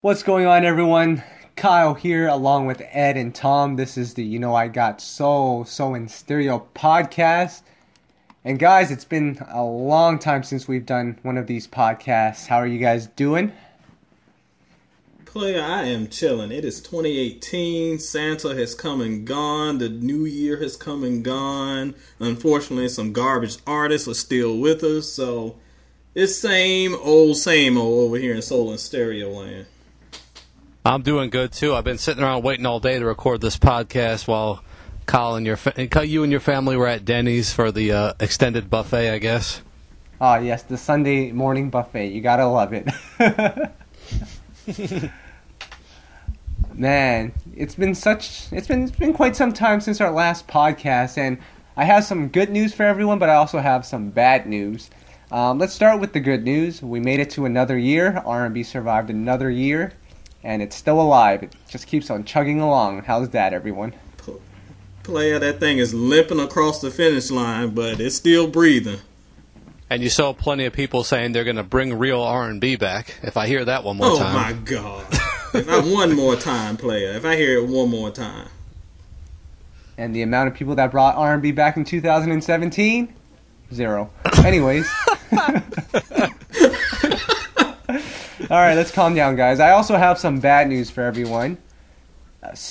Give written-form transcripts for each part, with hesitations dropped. What's going on, everyone? Kyle here along with Ed and Tom. This is the You Know I Got So in Stereo podcast. And guys, it's been a long time since we've done one of these podcasts. How are you guys doing? Player, I am chilling. It is 2018. Santa has come and gone. The new year has come and gone. Unfortunately, some garbage artists are still with us. So it's same old over here in Soul and Stereo land. I'm doing good, too. I've been sitting around waiting all day to record this podcast while Kyle and you and your family were at Denny's for the extended buffet, I guess. Ah, yes, the Sunday morning buffet. You gotta love it. Man, it's been quite some time since our last podcast, and I have some good news for everyone, but I also have some bad news. Let's start with the good news. We made it to another year. R&B survived another year. And it's still alive. It just keeps on chugging along. How's that, everyone? Player, that thing is limping across the finish line, but it's still breathing. And you saw plenty of people saying they're going to bring real R&B back. If I hear that one more time. Oh, my God. If I hear it one more time. And the amount of people that brought R&B back in 2017? Zero. Anyways. All right, let's calm down, guys. I also have some bad news for everyone.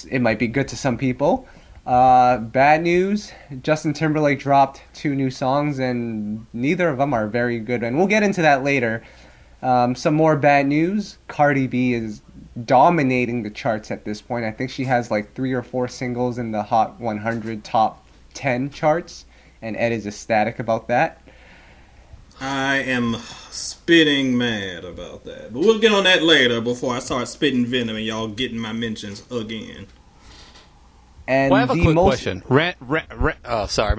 It might be good to some people. Bad news, Justin Timberlake dropped 2 new songs, and neither of them are very good, and we'll get into that later. Some more bad news, Cardi B is dominating the charts at this point. I think she has like 3 or 4 singles in the Hot 100 Top 10 charts, and Ed is ecstatic about that. I am spitting mad about that. But we'll get on that later before I start spitting venom and y'all getting my mentions again. And well, I have a quick question.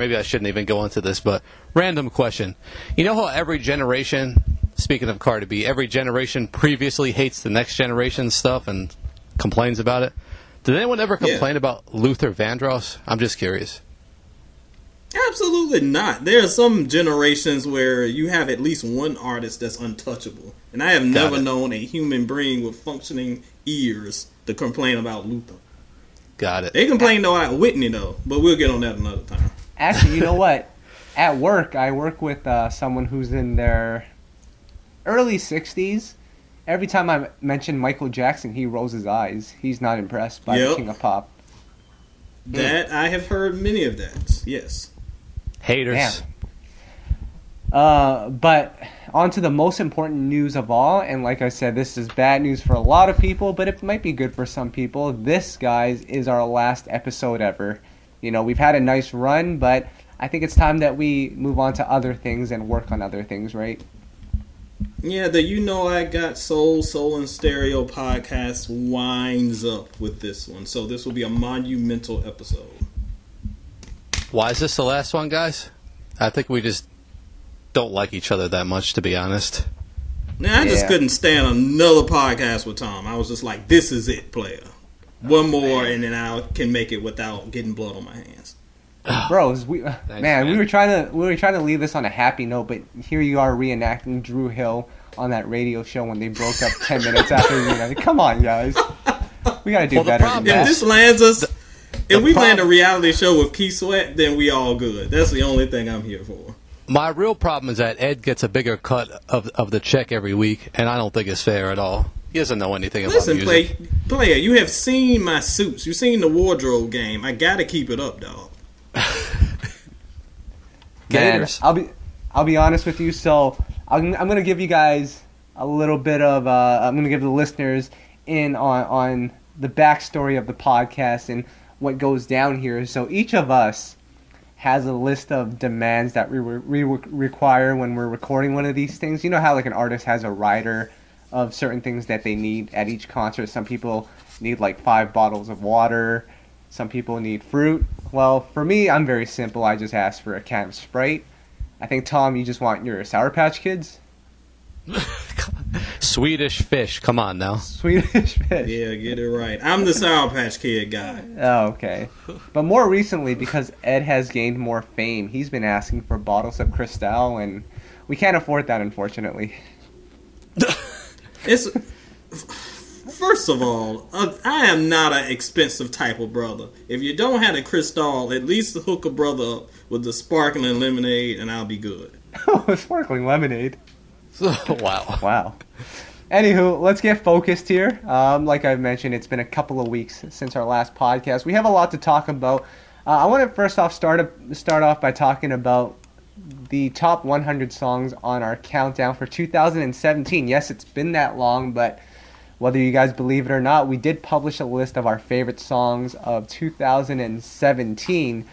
Maybe I shouldn't even go into this, but random question. You know how every generation, speaking of Cardi B, every generation previously hates the next generation stuff and complains about it? Did anyone ever complain about Luther Vandross? I'm just curious. Absolutely not. There are some generations where you have at least one artist that's untouchable. And I have never known a human being with functioning ears to complain about Luther. Got it. They complained about Whitney, though, but we'll get on that another time. Actually, you know what? At work, I work with someone who's in their early 60s. Every time I mention Michael Jackson, he rolls his eyes. He's not impressed by the King of Pop. That, I have heard many of that, yes. Haters. But on to the most important news of all, and like I said, this is bad news for a lot of people, but it might be good for some people. This, guys, is our last episode ever. You know, we've had a nice run, but I think it's time that we move on to other things and work on other things, right? Yeah, the You Know I Got Soul and Stereo podcast winds up with this one. So this will be a monumental episode. Why is this the last one, guys? I think we just don't like each other that much, to be honest. Nah, I just couldn't stand another podcast with Tom. I was just like, this is it, player. One more, and then I can make it without getting blood on my hands. Bros, we were trying to leave this on a happy note, but here you are reenacting Drew Hill on that radio show when they broke up 10 minutes after. Come on, guys. We got to do better than that. If this lands us... If we land a reality show with Key Sweat, then we all good. That's the only thing I'm here for. My real problem is that Ed gets a bigger cut of the check every week, and I don't think it's fair at all. He doesn't know anything about music. Listen, player, you have seen my suits. You've seen the wardrobe game. I got to keep it up, dog. Man, I'll be honest with you. So I'm going to give you guys a little bit of I'm going to give the listeners in on the backstory of the podcast and what goes down here. So each of us has a list of demands that we require when we're recording one of these things. You know how like an artist has a rider of certain things that they need at each concert. Some people need like 5 bottles of water. Some people need fruit. Well, for me, I'm very simple. I just ask for a can of Sprite. I think, Tom, you just want your Sour Patch Kids? Swedish Fish. Come on now. Swedish Fish. Yeah, get it right. I'm the Sour Patch Kid guy. Oh, okay. But more recently, because Ed has gained more fame, he's been asking for bottles of Cristal, and we can't afford that, unfortunately. It's... First of all, I am not an expensive type of brother. If you don't have a Cristal, at least hook a brother up with the sparkling lemonade and I'll be good. Oh, sparkling lemonade. Wow. Wow. Anywho, let's get focused here. Like I mentioned, it's been a couple of weeks since our last podcast. We have a lot to talk about. I want to first off start off by talking about the top 100 songs on our countdown for 2017. Yes, it's been that long, but whether you guys believe it or not, we did publish a list of our favorite songs of 2017.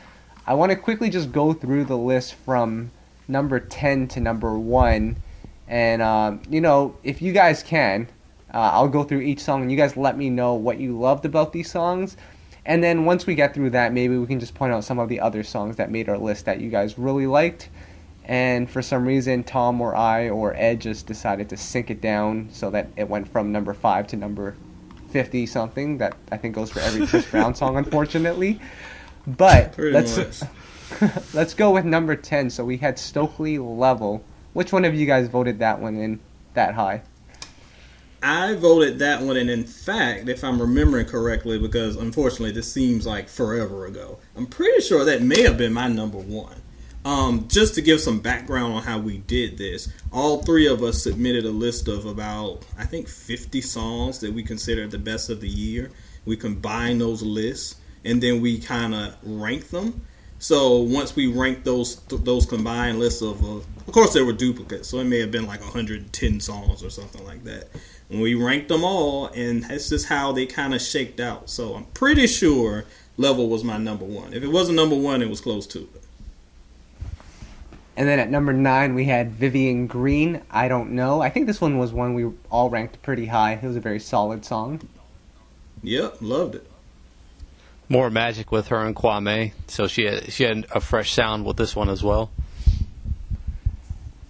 I want to quickly just go through the list from number 10 to number 1. And, you know, if you guys can, I'll go through each song and you guys let me know what you loved about these songs. And then once we get through that, maybe we can just point out some of the other songs that made our list that you guys really liked. And for some reason, Tom or I or Ed just decided to sink it down so that it went from number 5 to number 50-something. That, I think, goes for every Chris Brown song, unfortunately. But let's go with number 10. So we had Stokely Level. Which one of you guys voted that one in that high? I voted that one, and in fact, if I'm remembering correctly, because unfortunately this seems like forever ago, I'm pretty sure that may have been my number one. Just to give some background on how we did this, all three of us submitted a list of about, I think, 50 songs that we considered the best of the year. We combined those lists, and then we kind of ranked them. So once we ranked those combined lists of course they were duplicates, so it may have been like 110 songs or something like that. And we ranked them all, and that's just how they kind of shaked out. So I'm pretty sure Level was my number one. If it wasn't number one, it was close to it. And then at number 9, we had Vivian Green, I Don't Know. I think this one was one we all ranked pretty high. It was a very solid song. Yep, loved it. More magic with her and Kwame, so she had a fresh sound with this one as well.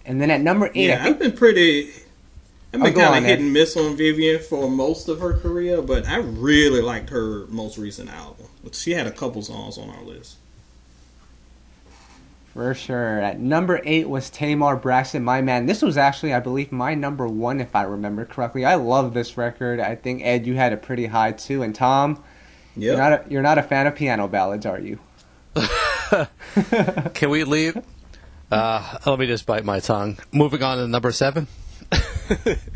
And then at number 8, yeah, I've been kind of hit and miss on Vivian for most of her career, but I really liked her most recent album. She had a couple songs on our list. For sure. At number 8 was Tamar Braxton, My Man. This was actually, I believe, my number 1, if I remember correctly. I love this record. I think, Ed, you had it pretty high too, and Tom. Yep. You're not a fan of piano ballads, are you? Can we leave? Let me just bite my tongue. Moving on to number 7.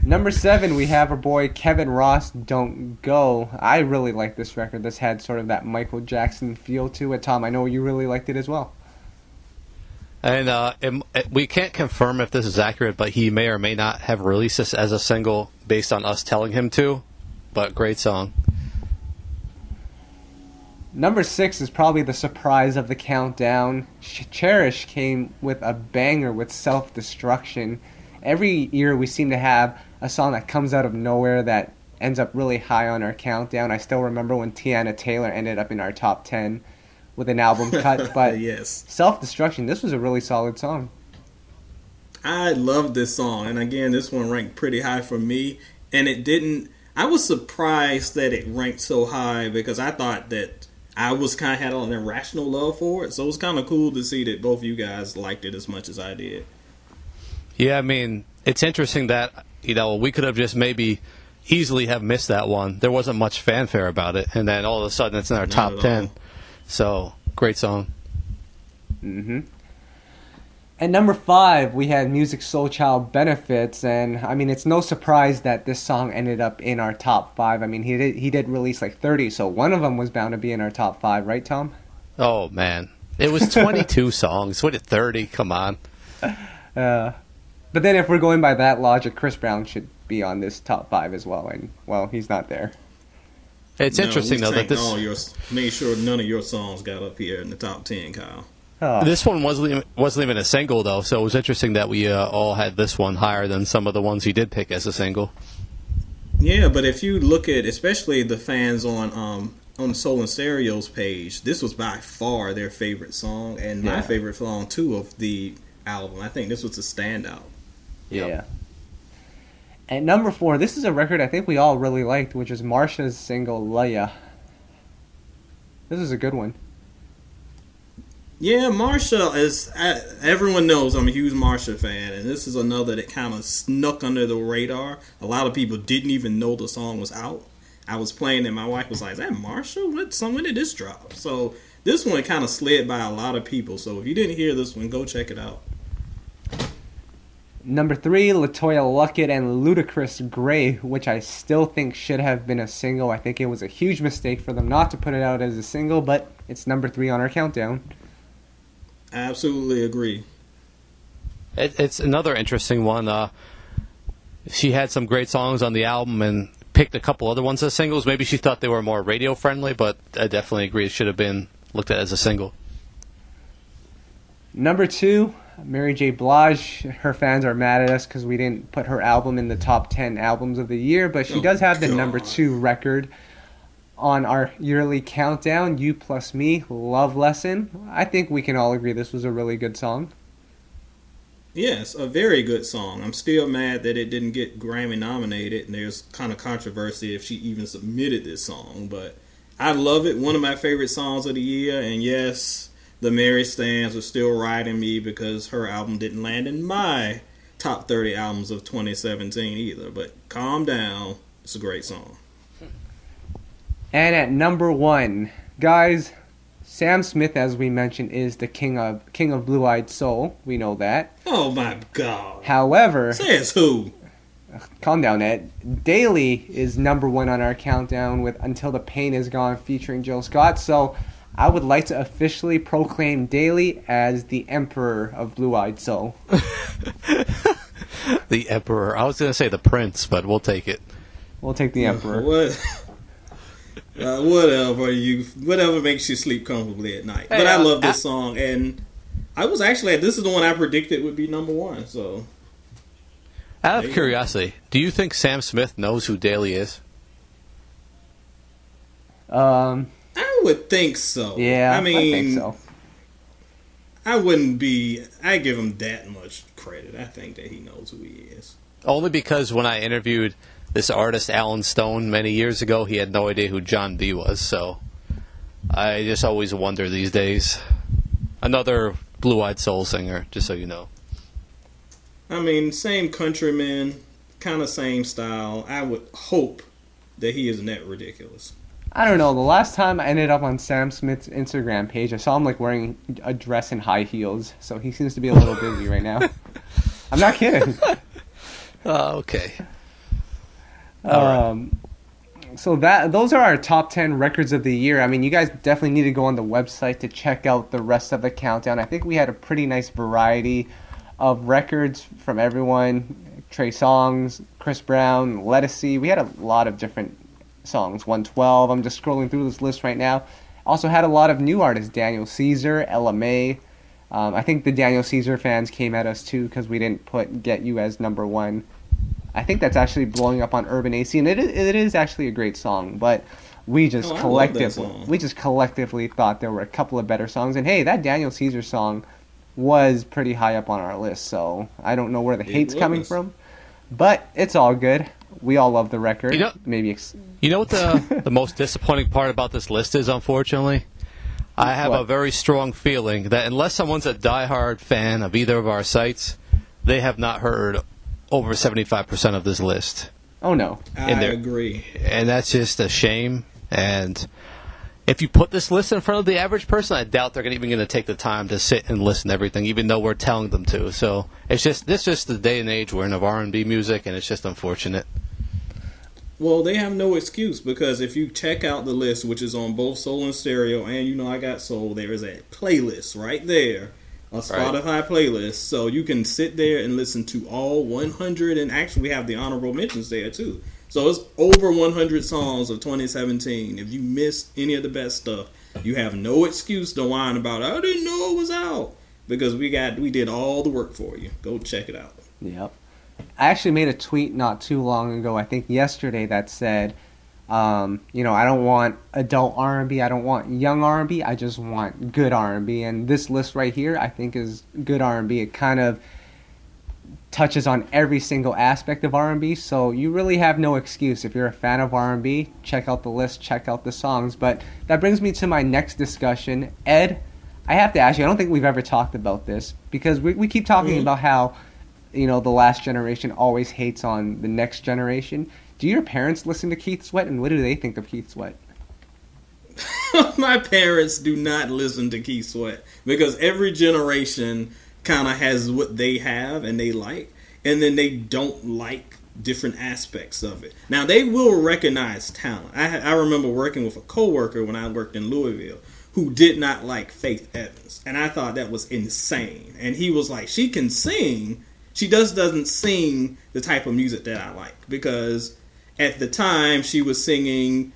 Number 7, we have our boy Kevin Ross, Don't Go. I really like this record. This had sort of that Michael Jackson feel to it. Tom, I know you really liked it as well. And we can't confirm if this is accurate, but he may or may not have released this as a single based on us telling him to. But great song. Number 6 is probably the surprise of the countdown. Cherish came with a banger with Self-Destruction. Every year we seem to have a song that comes out of nowhere that ends up really high on our countdown. I still remember when Tiana Taylor ended up in our top 10 with an album cut. But yes. Self-Destruction, this was a really solid song. I love this song. And again, this one ranked pretty high for me. And I was surprised that it ranked so high because I thought that I was kind of had an irrational love for it, so it was kind of cool to see that both of you guys liked it as much as I did. Yeah, I mean, it's interesting that, you know, we could have just maybe easily have missed that one. There wasn't much fanfare about it, and then all of a sudden it's in our top 10. So, great song. Mm-hmm. At number 5, we had Music Soul Child Benefits, and I mean, it's no surprise that this song ended up in our top 5. I mean, he did release like 30, so one of them was bound to be in our top 5, right, Tom? Oh man, it was 22 songs. What at 30? Come on. But then, if we're going by that logic, Chris Brown should be on this top 5 as well, and well, he's not there. It's interesting though that this made sure none of your songs got up here in the top 10, Kyle. Oh. This one wasn't even a single, though, so it was interesting that we all had this one higher than some of the ones he did pick as a single. Yeah, but if you look at, especially the fans on Soul and Stereo's page, this was by far their favorite song, and my favorite song, too, of the album. I think this was a standout. Yep. Yeah. At number 4, this is a record I think we all really liked, which is Marsha's single, Leia. This is a good one. Yeah, Marsha is. Everyone knows I'm a huge Marsha fan, and this is another that kind of snuck under the radar. A lot of people didn't even know the song was out, I was playing and my wife was like, "Is that Marshall? When did this drop?" So this one kind of slid by a lot of people. So if you didn't hear this one, go check it out. Number 3, Latoya Luckett and Ludacris Gray, which I still think should have been a single. I think it was a huge mistake for them not to put it out as a single, but it's number 3 on our countdown. I absolutely agree. It's another interesting one. She had some great songs on the album and picked a couple other ones as singles. Maybe she thought they were more radio friendly, but I definitely agree it should have been looked at as a single. Number 2, Mary J. Blige. Her fans are mad at us because we didn't put her album in the top 10 albums of the year, but she does have the number 2 record on our yearly countdown, You Plus Me, Love Lesson. I think we can all agree this was a really good song. Yes, a very good song. I'm still mad that it didn't get Grammy nominated, and there's kind of controversy if she even submitted this song, but I love it. One of my favorite songs of the year, and yes, the Mary Stans are still riding me because her album didn't land in my top 30 albums of 2017 either, but calm down. It's a great song. And at number 1, guys, Sam Smith, as we mentioned, is the king of Blue-Eyed Soul. We know that. Oh, my God. However... Says who? Calm down, Ed. Daily is number 1 on our countdown with Until the Pain Is Gone featuring Jill Scott. So I would like to officially proclaim Daily as the emperor of Blue-Eyed Soul. The emperor. I was going to say the prince, but we'll take it. We'll take the emperor. What? Whatever makes you sleep comfortably at night. But I love this song, and I was actually, this is the one I predicted would be number 1. So, out of curiosity, do you think Sam Smith knows who Daly is? I would think so. Yeah, I mean, I think so. I wouldn't be. I give him that much credit. I think that he knows who he is. Only because when I interviewed this artist, Alan Stone, many years ago, he had no idea who John B was, so I just always wonder these days. Another Blue-Eyed Soul singer, just so you know. I mean, same countryman, kind of same style. I would hope that he isn't that ridiculous. I don't know. The last time I ended up on Sam Smith's Instagram page, I saw him like wearing a dress and high heels, so he seems to be a little busy right now. I'm not kidding. Okay. Right. So those are our top 10 records of the year. I mean, you guys definitely need to go on the website to check out the rest of the countdown. I think we had a pretty nice variety of records from everyone. Trey Songz, Chris Brown, Lettucey. We had a lot of different songs. 112. I'm just scrolling through this list right now. Also had a lot of new artists. Daniel Caesar, Ella Mai. I think the Daniel Caesar fans came at us too because we didn't put Get You as number 1. I think that's actually blowing up on Urban AC, and it is actually a great song. But we just collectively thought there were a couple of better songs. And hey, that Daniel Caesar song was pretty high up on our list, so I don't know where the hate's coming from. But it's all good. We all love the record. You know what the most disappointing part about this list is? Unfortunately, I have a very strong feeling that unless someone's a diehard fan of either of our sites, they have not heard over 75% of this list. Oh, no. I agree. And that's just a shame. And if you put this list in front of the average person, I doubt they're even going to take the time to sit and listen to everything, even though we're telling them to. So it's just the day and age we're in of R&B music, and it's just unfortunate. Well, they have no excuse, because if you check out the list, which is on both Soul and Stereo, and you know I Got Soul, there is a playlist right there. A Spotify playlist, so you can sit there and listen to all 100, and actually we have the honorable mentions there too. So it's over 100 songs of 2017. If you missed any of the best stuff, you have no excuse to whine about, I didn't know it was out, because we did all the work for you. Go check it out. Yep. I actually made a tweet not too long ago, I think yesterday, that said, I don't want adult R&B, I don't want young R&B, I just want good R&B. And this list right here, I think, is good R&B. It kind of touches on every single aspect of R&B, so you really have no excuse. If you're a fan of R&B, check out the list, check out the songs. But that brings me to my next discussion. Ed, I have to ask you, I don't think we've ever talked about this, because we keep talking about how, the last generation always hates on the next generation. Do your parents listen to Keith Sweat, and what do they think of Keith Sweat? My parents do not listen to Keith Sweat, because every generation kind of has what they have and they like, and then they don't like different aspects of it. Now, they will recognize talent. I remember working with a coworker when I worked in Louisville who did not like Faith Evans, and I thought that was insane. And he was like, she can sing, she just doesn't sing the type of music that I like, because at the time she was singing,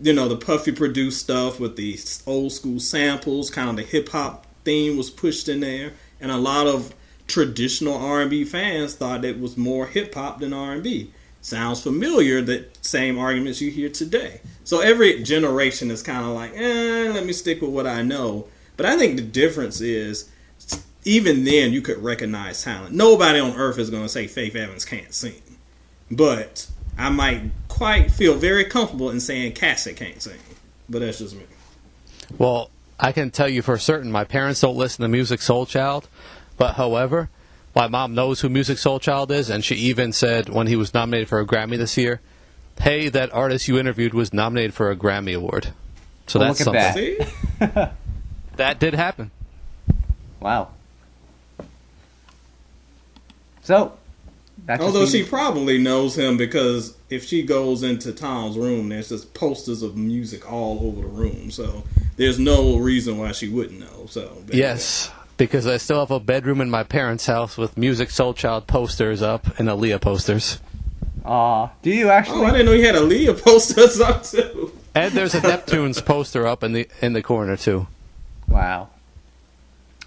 you know, the Puffy produced stuff with the old school samples, kind of the hip hop theme was pushed in there, and a lot of traditional R&B fans thought it was more hip hop than R&B. Sounds familiar, that same arguments you hear today. So every generation is kind of like, let me stick with what I know. But I think the difference is, even then you could recognize talent. Nobody on earth is going to say Faith Evans can't sing. But I might quite feel very comfortable in saying Cassie can't sing. But that's just me. Well, I can tell you for certain, my parents don't listen to Music Soul Child. But however, my mom knows who Music Soul Child is, and she even said when he was nominated for a Grammy this year, hey, that artist you interviewed was nominated for a Grammy Award. So that's something. That. That did happen. Wow. So, although she probably knows him, because if she goes into Tom's room, there's just posters of music all over the room. So there's no reason why she wouldn't know. So yes. Because I still have a bedroom in my parents' house with Music Soul Child posters up and Aaliyah posters. Aw. Do you actually? Oh, I didn't know you had Aaliyah posters up, too. And there's a Neptunes poster up in the corner, too. Wow.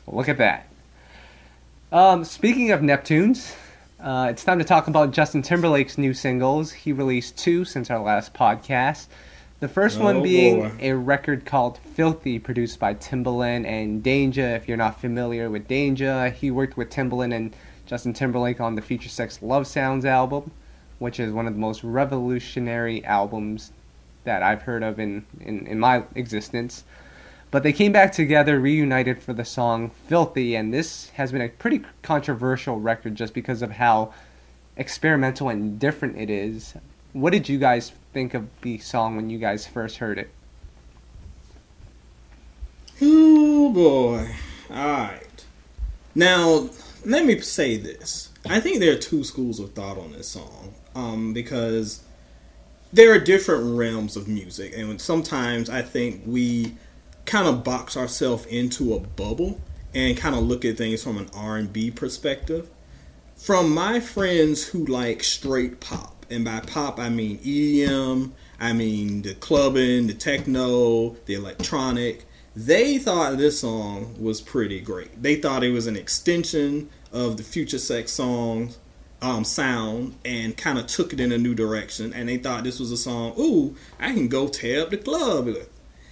Well, look at that. Speaking of Neptunes, it's time to talk about Justin Timberlake's new singles. He released two since our last podcast. The first one being a record called Filthy, produced by Timbaland and Danger. If you're not familiar with Danger, he worked with Timbaland and Justin Timberlake on the Future Sex Love Sounds album, which is one of the most revolutionary albums that I've heard of in my existence. But they came back together, reunited for the song Filthy, and this has been a pretty controversial record just because of how experimental and different it is. What did you guys think of the song when you guys first heard it? Oh boy. Alright. Now, let me say this. I think there are two schools of thought on this song. Because there are different realms of music. And sometimes I think we kind of box ourselves into a bubble and kind of look at things from an R&B perspective. From my friends who like straight pop, and by pop, I mean EDM, I mean the clubbing, the techno, the electronic. They thought this song was pretty great. They thought it was an extension of the Future Sex song sound, and kind of took it in a new direction. And they thought this was a song, ooh, I can go tear up the club with.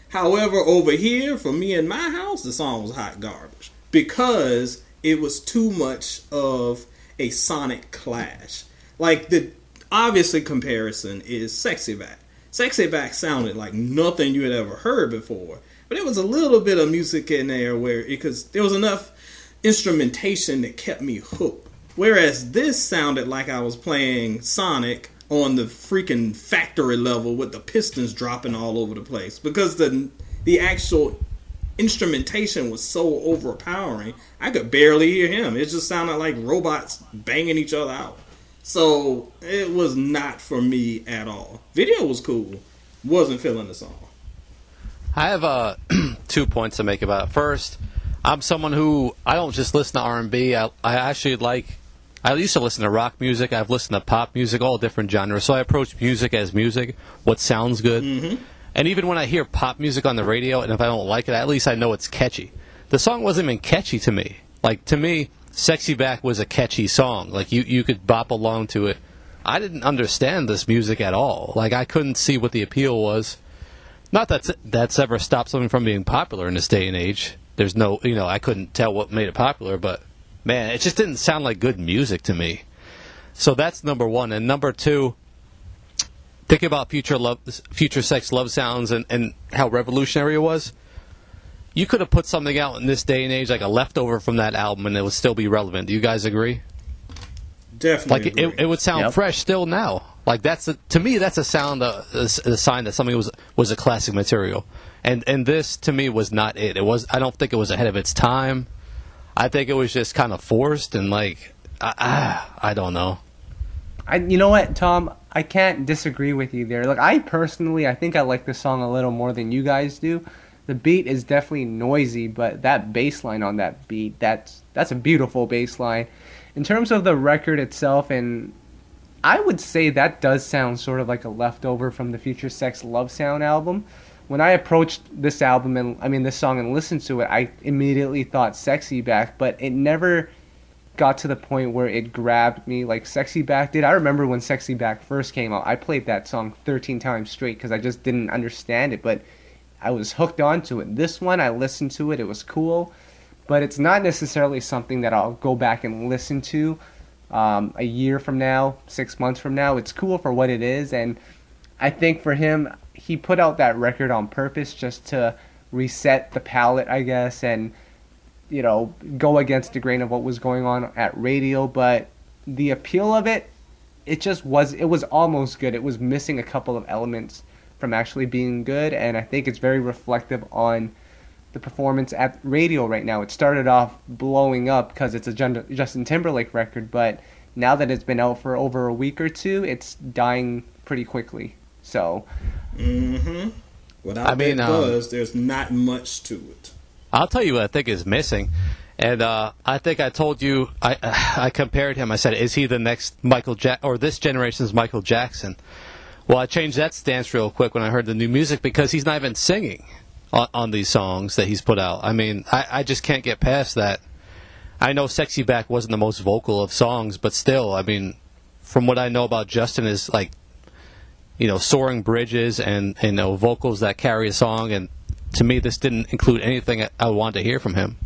However, over here, for me in my house, the song was hot garbage, because it was too much of a sonic clash. Like the obviously comparison is Sexy Back. Sexy Back sounded like nothing you had ever heard before, but it was a little bit of music in there where there was enough instrumentation that kept me hooked. Whereas this sounded like I was playing Sonic on the freaking factory level with the pistons dropping all over the place, because the actual instrumentation was so overpowering, I could barely hear him. It just sounded like robots banging each other out. So, it was not for me at all. Video was cool. Wasn't feeling the song. I have 2 points to make about it. First, I'm someone who, I don't just listen to R&B. I actually I used to listen to rock music. I've listened to pop music, all different genres. So I approach music as music, what sounds good. Mm-hmm. And even when I hear pop music on the radio, and if I don't like it, at least I know it's catchy. The song wasn't even catchy to me. Like, to me, Sexy Back was a catchy song. Like, you could bop along to it. I didn't understand this music at all. Like, I couldn't see what the appeal was. Not that that's ever stopped something from being popular in this day and age. There's no, I couldn't tell what made it popular, but, man, it just didn't sound like good music to me. So that's number one. And number two, thinking about Future Sex Love Sounds and how revolutionary it was. You could have put something out in this day and age, like a leftover from that album, and it would still be relevant. Do you guys agree? Definitely. Like, agree. It would sound fresh still now. Like that's a, to me, that's a sound, a sign that something was a classic material. And this to me was not it. It was, I don't think it was ahead of its time. I think it was just kind of forced and like I don't know. You know what, Tom? I can't disagree with you there. Like, I personally, I think I like this song a little more than you guys do. The beat is definitely noisy, but that bass line on that beat, that's a beautiful bass line. In terms of the record itself, and I would say that does sound sort of like a leftover from the Future Sex Love Sound album. When I approached this album and this song and listened to it, I immediately thought Sexy Back, but it never got to the point where it grabbed me like Sexy Back did. I remember when Sexy Back first came out, I played that song 13 times straight because I just didn't understand it, but I was hooked onto it. This one, I listened to it, it was cool, but it's not necessarily something that I'll go back and listen to a year from now, 6 months from now. It's cool for what it is, and I think for him, he put out that record on purpose just to reset the palette, I guess, and go against the grain of what was going on at radio. But the appeal of it, it was almost good. It was missing a couple of elements from actually being good, and I think it's very reflective on the performance at radio right now. It started off blowing up because it's a Justin Timberlake record, but now that it's been out for over a week or two, it's dying pretty quickly. So, without that buzz, there's not much to it. I'll tell you what I think is missing, and I think I told you I compared him. I said, "Is he the next Michael Jackson or this generation's Michael Jackson?" Well, I changed that stance real quick when I heard the new music because he's not even singing on these songs that he's put out. I just can't get past that. I know "Sexy Back" wasn't the most vocal of songs, but still, from what I know about Justin is like, soaring bridges and vocals that carry a song and. To me, this didn't include anything I wanted to hear from him.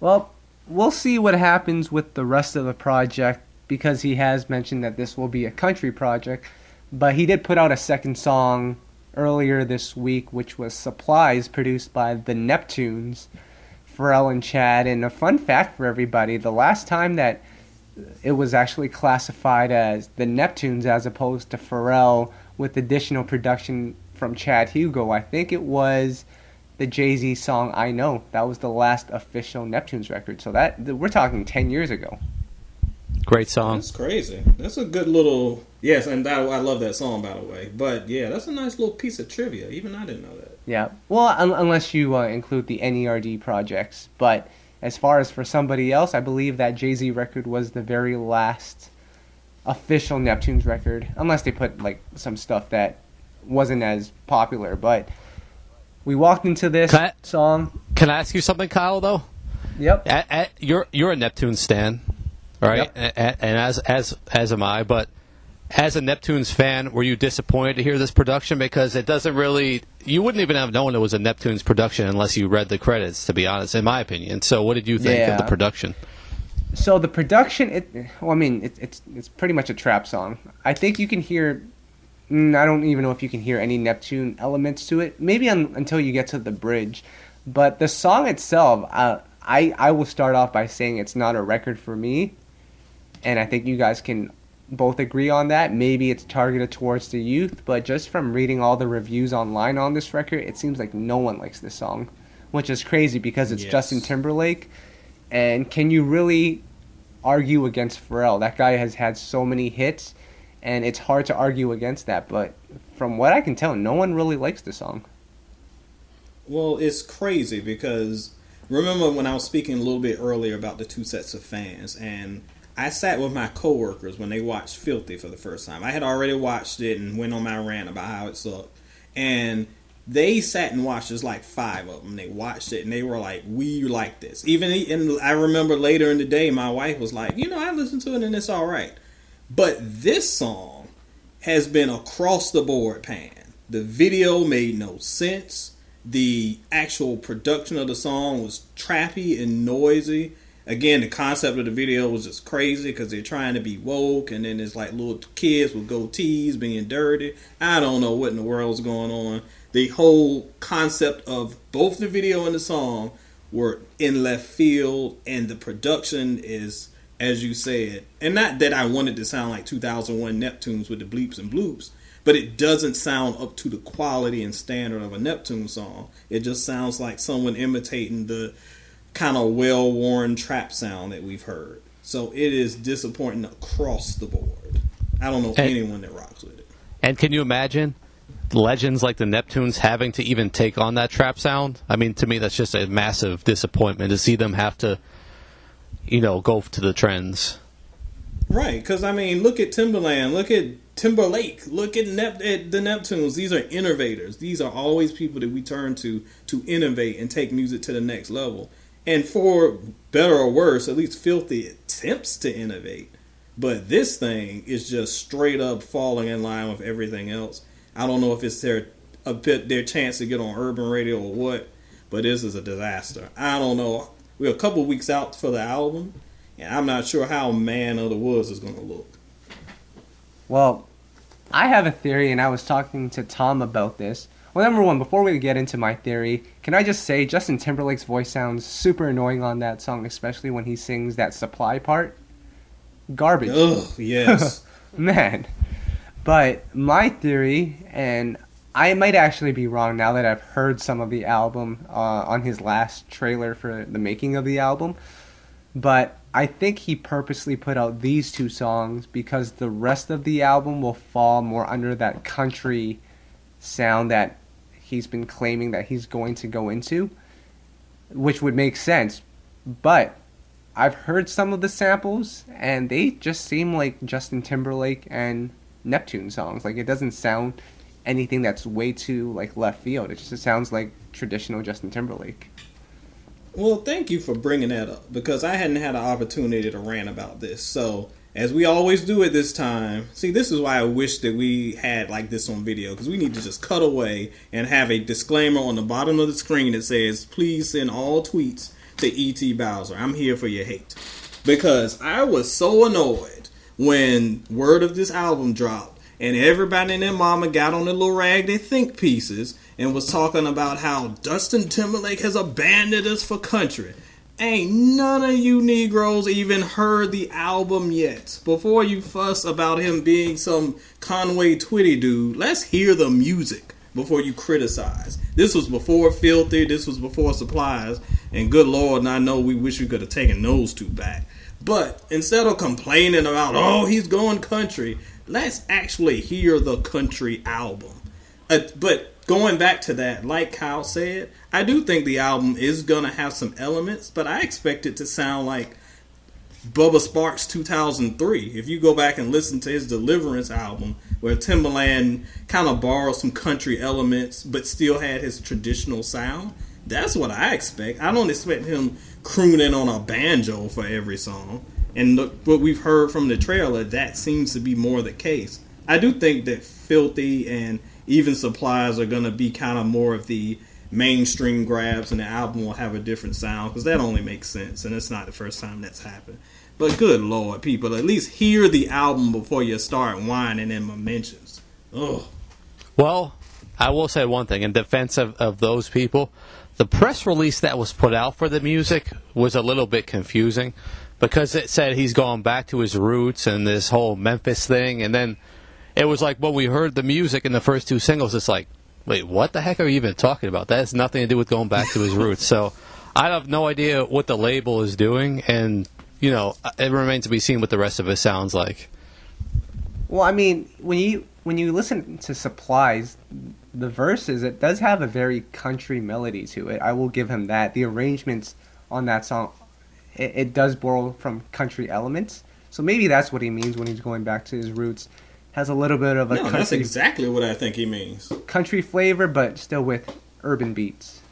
Well, we'll see what happens with the rest of the project because he has mentioned that this will be a country project. But he did put out a second song earlier this week, which was Supplies, produced by The Neptunes, Pharrell and Chad. And a fun fact for everybody, the last time that it was actually classified as The Neptunes as opposed to Pharrell with additional production from Chad Hugo, I think it was the Jay-Z song I Know. That was the last official Neptunes record. So that we're talking 10 years ago. Great song. That's crazy. That's a good little... Yes, and I love that song, by the way. But yeah, that's a nice little piece of trivia. Even I didn't know that. Yeah. Well, unless you include the N.E.R.D. projects. But as far as for somebody else, I believe that Jay-Z record was the very last official Neptunes record. Unless they put like some stuff that wasn't as popular, but we walked into this song. Can I ask you something, Kyle, though? Yep. You're a Neptunes stan, right? Yep. And as am I, but as a Neptunes fan, were you disappointed to hear this production? Because it doesn't really... You wouldn't even have known it was a Neptunes production unless you read the credits, to be honest, in my opinion. So what did you think of the production? So the production, it's pretty much a trap song. I think you can hear... I don't even know if you can hear any Neptune elements to it. Maybe until you get to the bridge. But the song itself, I will start off by saying it's not a record for me. And I think you guys can both agree on that. Maybe it's targeted towards the youth. But just from reading all the reviews online on this record, it seems like no one likes this song. Which is crazy because it's Justin Timberlake. And can you really argue against Pharrell? That guy has had so many hits. And it's hard to argue against that, but from what I can tell, no one really likes the song. Well, it's crazy because remember when I was speaking a little bit earlier about the two sets of fans, and I sat with my coworkers when they watched Filthy for the first time. I had already watched it and went on my rant about how it sucked. And they sat and watched, there's like five of them. They watched it and they were like, we like this. And I remember later in the day, my wife was like, I listened to it and it's all right. But this song has been across the board pan. The video made no sense. The actual production of the song was trappy and noisy. Again, the concept of the video was just crazy because they're trying to be woke and then it's like little kids with goatees being dirty. I don't know what in the world's going on. The whole concept of both the video and the song were in left field, and the production is as you said. And not that I wanted to sound like 2001 Neptunes with the bleeps and bloops, but it doesn't sound up to the quality and standard of a Neptune song. It just sounds like someone imitating the kind of well-worn trap sound that we've heard. So it is disappointing across the board. I don't know anyone that rocks with it. And can you imagine legends like the Neptunes having to even take on that trap sound? I mean, to me, that's just a massive disappointment to see them have to, you know, go to the trends. Right, because, I mean, look at Timbaland, look at Timberlake, look at the Neptunes. These are innovators. These are always people that we turn to innovate and take music to the next level. And for better or worse, at least Filthy attempts to innovate. But this thing is just straight up falling in line with everything else. I don't know if it's their chance to get on urban radio or what, but this is a disaster. I don't know. We're a couple weeks out for the album, and I'm not sure how Man of the Woods is going to look. Well, I have a theory, and I was talking to Tom about this. Well, number one, before we get into my theory, can I just say Justin Timberlake's voice sounds super annoying on that song, especially when he sings that supply part. Garbage. Ugh, yes. Man. But my theory, and I might actually be wrong now that I've heard some of the album on his last trailer for the making of the album, but I think he purposely put out these two songs because the rest of the album will fall more under that country sound that he's been claiming that he's going to go into, which would make sense. But I've heard some of the samples, and they just seem like Justin Timberlake and Neptune songs. Like, it doesn't sound anything that's way too, like, left field. It just sounds like traditional Justin Timberlake. Well, thank you for bringing that up, because I hadn't had an opportunity to rant about this. So, as we always do at this time, see, this is why I wish that we had like this on video, because we need to just cut away and have a disclaimer on the bottom of the screen that says, please send all tweets to E.T. Bowser. I'm here for your hate. Because I was so annoyed when word of this album dropped and everybody and their mama got on the little rag they think pieces and was talking about how Justin Timberlake has abandoned us for country. Ain't none of you Negroes even heard the album yet. Before you fuss about him being some Conway Twitty dude, let's hear the music before you criticize. This was before Filthy, this was before Supplies, and good Lord, and I know we wish we could have taken those two back. But instead of complaining about, oh, he's going country, let's actually hear the country album. But going back to that, like Kyle said, I do think the album is going to have some elements, but I expect it to sound like Bubba Sparks 2003. If you go back and listen to his Deliverance album, where Timbaland kind of borrowed some country elements, but still had his traditional sound, that's what I expect. I don't expect him crooning on a banjo for every song. And what we've heard from the trailer, that seems to be more the case. I do think that Filthy and even Supplies are going to be kind of more of the mainstream grabs, and the album will have a different sound, because that only makes sense, and it's not the first time that's happened. But good Lord, people, at least hear the album before you start whining in my mentions. Ugh. Well, I will say one thing in defense of those people. The press release that was put out for the music was a little bit confusing, because it said he's going back to his roots and this whole Memphis thing, and then it was like, well, we heard the music in the first two singles. It's like, wait, what the heck are you even talking about? That has nothing to do with going back to his roots. So I have no idea what the label is doing. And, you know, it remains to be seen what the rest of it sounds like. Well, I mean, when you listen to Supplies, the verses, it does have a very country melody to it. I will give him that. The arrangements on that song, it does borrow from country elements. So maybe that's what he means when he's going back to his roots. Has a little bit of a country... No, that's exactly what I think he means. Country flavor, but still with urban beats.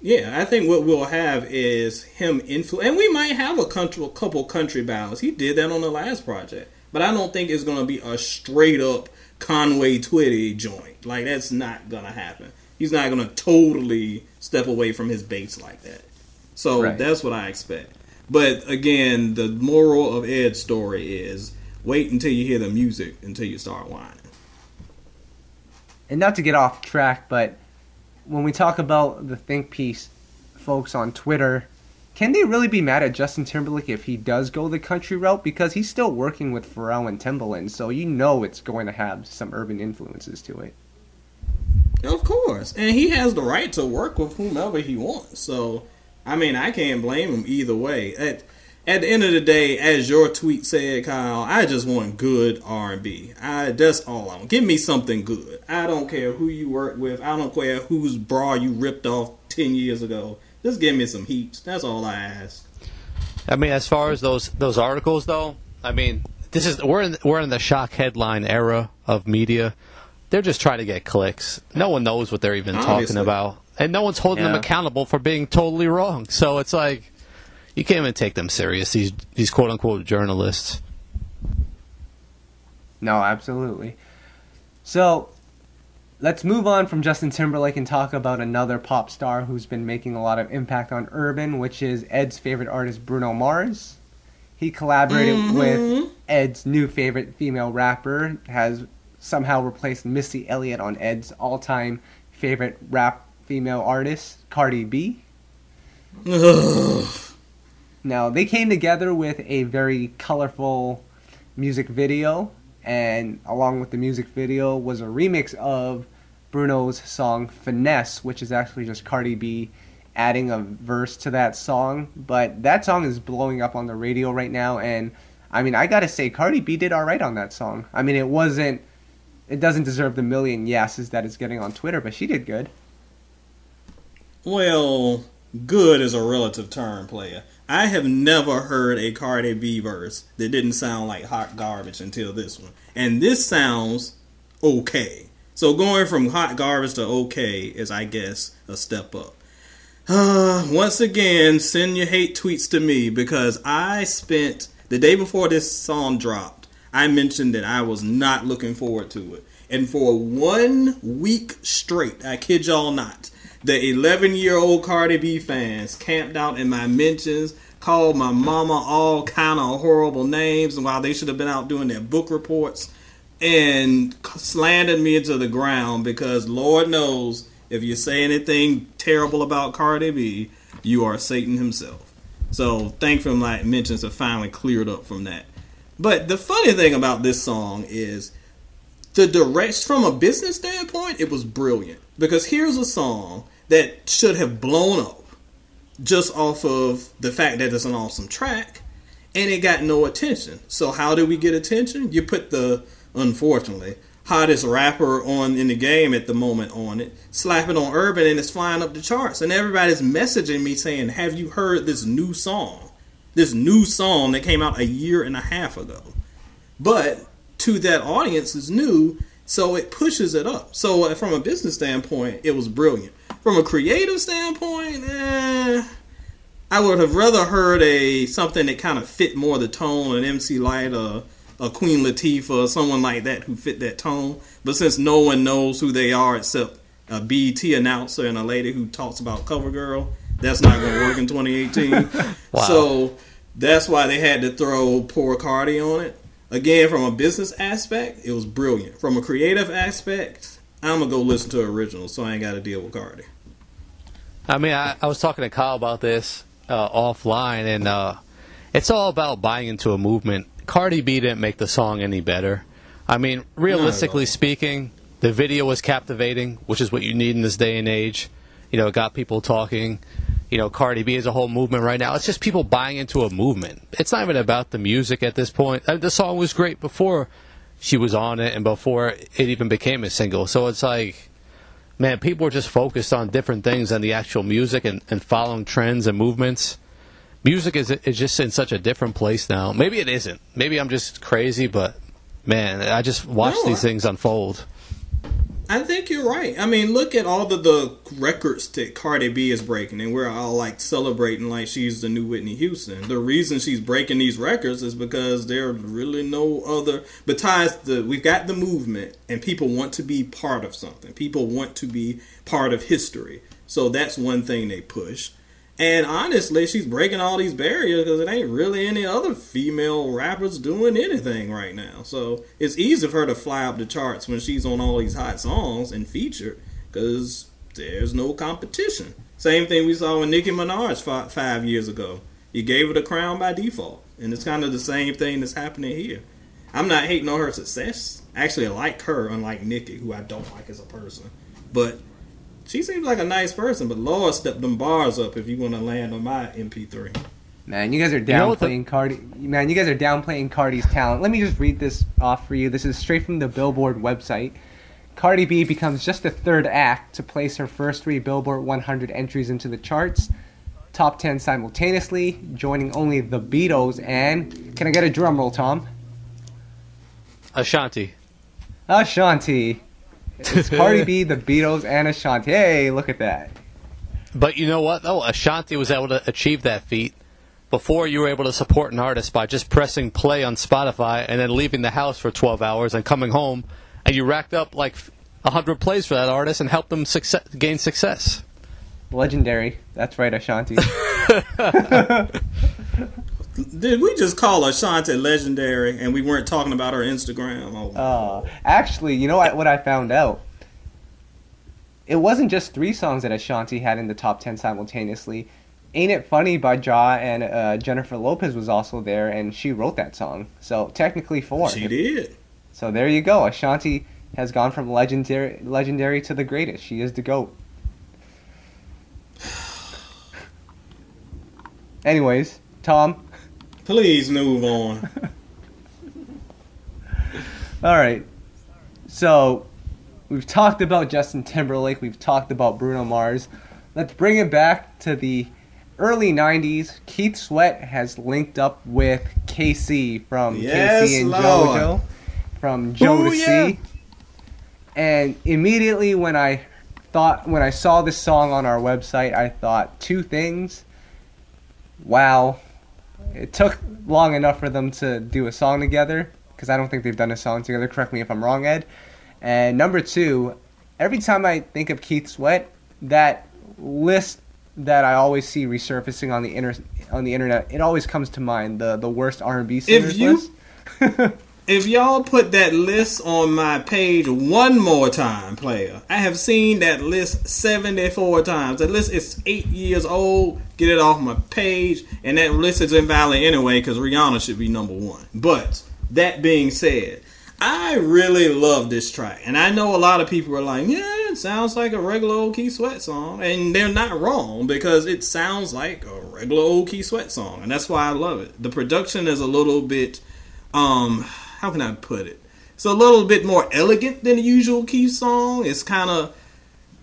Yeah, I think what we'll have is him and we might have a couple country ballads. He did that on the last project. But I don't think it's going to be a straight-up Conway Twitty joint. Like, that's not going to happen. He's not going to totally step away from his base like that. So That's what I expect. But, again, the moral of Ed's story is... wait until you hear the music until you start whining. And not to get off track, but when we talk about the think piece, folks on Twitter Can they really be mad at Justin Timberlake if he does go the country route? Because he's still working with Pharrell and Timbaland, so you know it's going to have some urban influences to it. Of course. And he has the right to work with whomever he wants. So, I mean, I can't blame him either way. At the end of the day, as your tweet said, Kyle, I just want good R&B. That's all I want. Give me something good. I don't care who you work with. I don't care whose bra you ripped off 10 years ago. Just give me some heaps. That's all I ask. I mean, as far as those articles, though, I mean, this is we're in the shock headline era of media. They're just trying to get clicks. No one knows what they're even talking about. And no one's holding them accountable for being totally wrong. So it's like, you can't even take them serious, these quote-unquote journalists. No, absolutely. So, let's move on from Justin Timberlake and talk about another pop star who's been making a lot of impact on urban, which is Ed's favorite artist, Bruno Mars. He collaborated with Ed's new favorite female rapper, has somehow replaced Missy Elliott on Ed's all-time favorite rap female artist, Cardi B. Ugh. Now, they came together with a very colorful music video, and along with the music video was a remix of Bruno's song Finesse, which is actually just Cardi B adding a verse to that song. But that song is blowing up on the radio right now, and I mean, I gotta say, Cardi B did alright on that song. I mean, it doesn't deserve the million yeses that it's getting on Twitter, but she did good. Well, good is a relative term, player. I have never heard a Cardi B verse that didn't sound like hot garbage until this one. And this sounds okay. So going from hot garbage to okay is, I guess, a step up. Once again, send your hate tweets to me, because I spent, the day before this song dropped, I mentioned that I was not looking forward to it. And for 1 week straight, I kid y'all not, the 11-year-old Cardi B fans camped out in my mentions, called my mama all kind of horrible names while they should have been out doing their book reports, and slandered me into the ground, because Lord knows if you say anything terrible about Cardi B, you are Satan himself. So thankfully my mentions have finally cleared up from that. But the funny thing about this song is, the direction from a business standpoint, it was brilliant. Because here's a song that should have blown up just off of the fact that it's an awesome track, and it got no attention. So how did we get attention? You put the, unfortunately, hottest rapper in the game at the moment on it, slap it on Urban, and it's flying up the charts. And everybody's messaging me saying, have you heard this new song? This new song that came out a year and a half ago. But to that audience is new, so it pushes it up. So from a business standpoint, it was brilliant. From a creative standpoint, I would have rather heard something that kind of fit more the tone, an MC Lyte, a Queen Latifah, or someone like that who fit that tone. But since no one knows who they are except a BET announcer and a lady who talks about CoverGirl, that's not going to work in 2018. Wow. So that's why they had to throw poor Cardi on it. Again, from a business aspect, it was brilliant. From a creative aspect, I'm going to go listen to originals, so I ain't got to deal with Cardi. I mean, I was talking to Kyle about this offline, and it's all about buying into a movement. Cardi B didn't make the song any better. I mean, realistically speaking, the video was captivating, which is what you need in this day and age. You know, it got people talking. You know, Cardi B is a whole movement right now. It's just people buying into a movement. It's not even about the music at this point. The song was great before she was on it and before it even became a single. So it's like, man, people are just focused on different things than the actual music and following trends and movements. Music is just in such a different place now. Maybe it isn't. Maybe I'm just crazy, but, man, I just watch these things unfold. I think you're right. I mean, look at all the records that Cardi B is breaking, and we're all like celebrating like she's the new Whitney Houston. The reason she's breaking these records is because there are really no other, besides we've got the movement, and people want to be part of something. People want to be part of history. So that's one thing they push. And honestly, she's breaking all these barriers because it ain't really any other female rappers doing anything right now. So it's easy for her to fly up the charts when she's on all these hot songs and featured because there's no competition. Same thing we saw with Nicki Minaj 5 years ago. You gave her the crown by default. And it's kind of the same thing that's happening here. I'm not hating on her success. Actually, I like her, unlike Nicki, who I don't like as a person. But she seems like a nice person. But Lord, step them bars up if you want to land on my MP3. Man, you guys are downplaying Cardi. Man, you guys are downplaying Cardi's talent. Let me just read this off for you. This is straight from the Billboard website. Cardi B becomes just the third act to place her first 3 Billboard 100 entries into the charts, top 10 simultaneously, joining only the Beatles and... Can I get a drum roll, Tom? Ashanti. Ashanti. It's Cardi B, the Beatles, and Ashanti. Hey, look at that. But you know what, though? Ashanti was able to achieve that feat before you were able to support an artist by just pressing play on Spotify and then leaving the house for 12 hours and coming home, and you racked up like 100 plays for that artist and helped them gain success. Legendary. That's right, Ashanti. Did we just call Ashanti legendary and we weren't talking about her Instagram? Actually, you know what I found out? It wasn't just 3 songs that Ashanti had in the top 10 simultaneously. Ain't It Funny by Ja and Jennifer Lopez was also there, and she wrote that song. So technically 4. She did. So there you go. Ashanti has gone from legendary to the greatest. She is the GOAT. Anyways, Tom. Please move on. All right. So we've talked about Justin Timberlake. We've talked about Bruno Mars. Let's bring it back to the early 90s. Keith Sweat has linked up with KC from KC and JoJo, from Joe to C. And immediately when I saw this song on our website, I thought 2 things. Wow, it took long enough for them to do a song together, because I don't think they've done a song together. Correct me if I'm wrong, Ed. And number 2, every time I think of Keith Sweat, that list that I always see resurfacing on the internet, it always comes to mind, the worst R&B singers list. If y'all put that list on my page one more time, player, I have seen that list 74 times. That list is 8 years old. Get it off my page. And that list is invalid anyway, because Rihanna should be number 1. But that being said, I really love this track. And I know a lot of people are like, yeah, it sounds like a regular old Keith Sweat song. And they're not wrong, because it sounds like a regular old Keith Sweat song. And that's why I love it. The production is a little bit... how can I put it? It's a little bit more elegant than the usual Keith song. It's kind of,